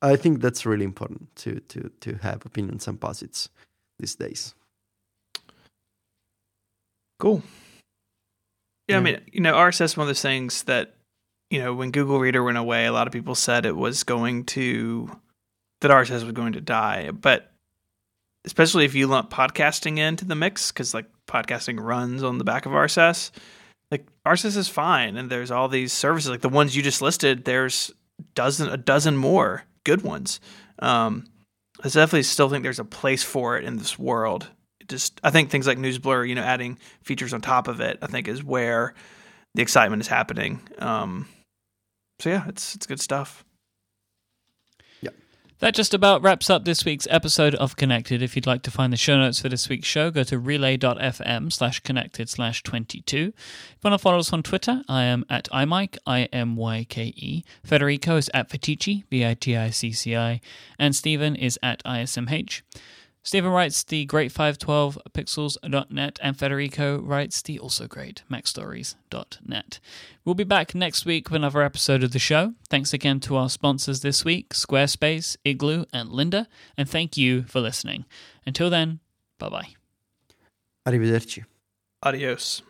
I think that's really important to have opinions and posits these days. Cool. Yeah, I mean, you know, RSS is one of those things that, you know, when Google Reader went away, a lot of people said that RSS was going to die. But especially if you lump podcasting into the mix, because, like, podcasting runs on the back of RSS. Like, RSS is fine, and there's all these services. Like, the ones you just listed, there's a dozen more good ones. I definitely still think there's a place for it in this world. I think things like NewsBlur, you know, adding features on top of it, I think is where the excitement is happening. So, yeah, it's good stuff. That just about wraps up this week's episode of Connected. If you'd like to find the show notes for this week's show, go to relay.fm/connected/22. If you want to follow us on Twitter, I am at imike, I-M-Y-K-E. Federico is at Viticci, V-I-T-I-C-C-I. And Stephen is at ISMH. Stephen writes the great 512pixels.net, and Federico writes the also great MacStories.net. We'll be back next week with another episode of the show. Thanks again to our sponsors this week, Squarespace, Igloo, and Lynda, and thank you for listening. Until then, bye-bye. Arrivederci. Adios.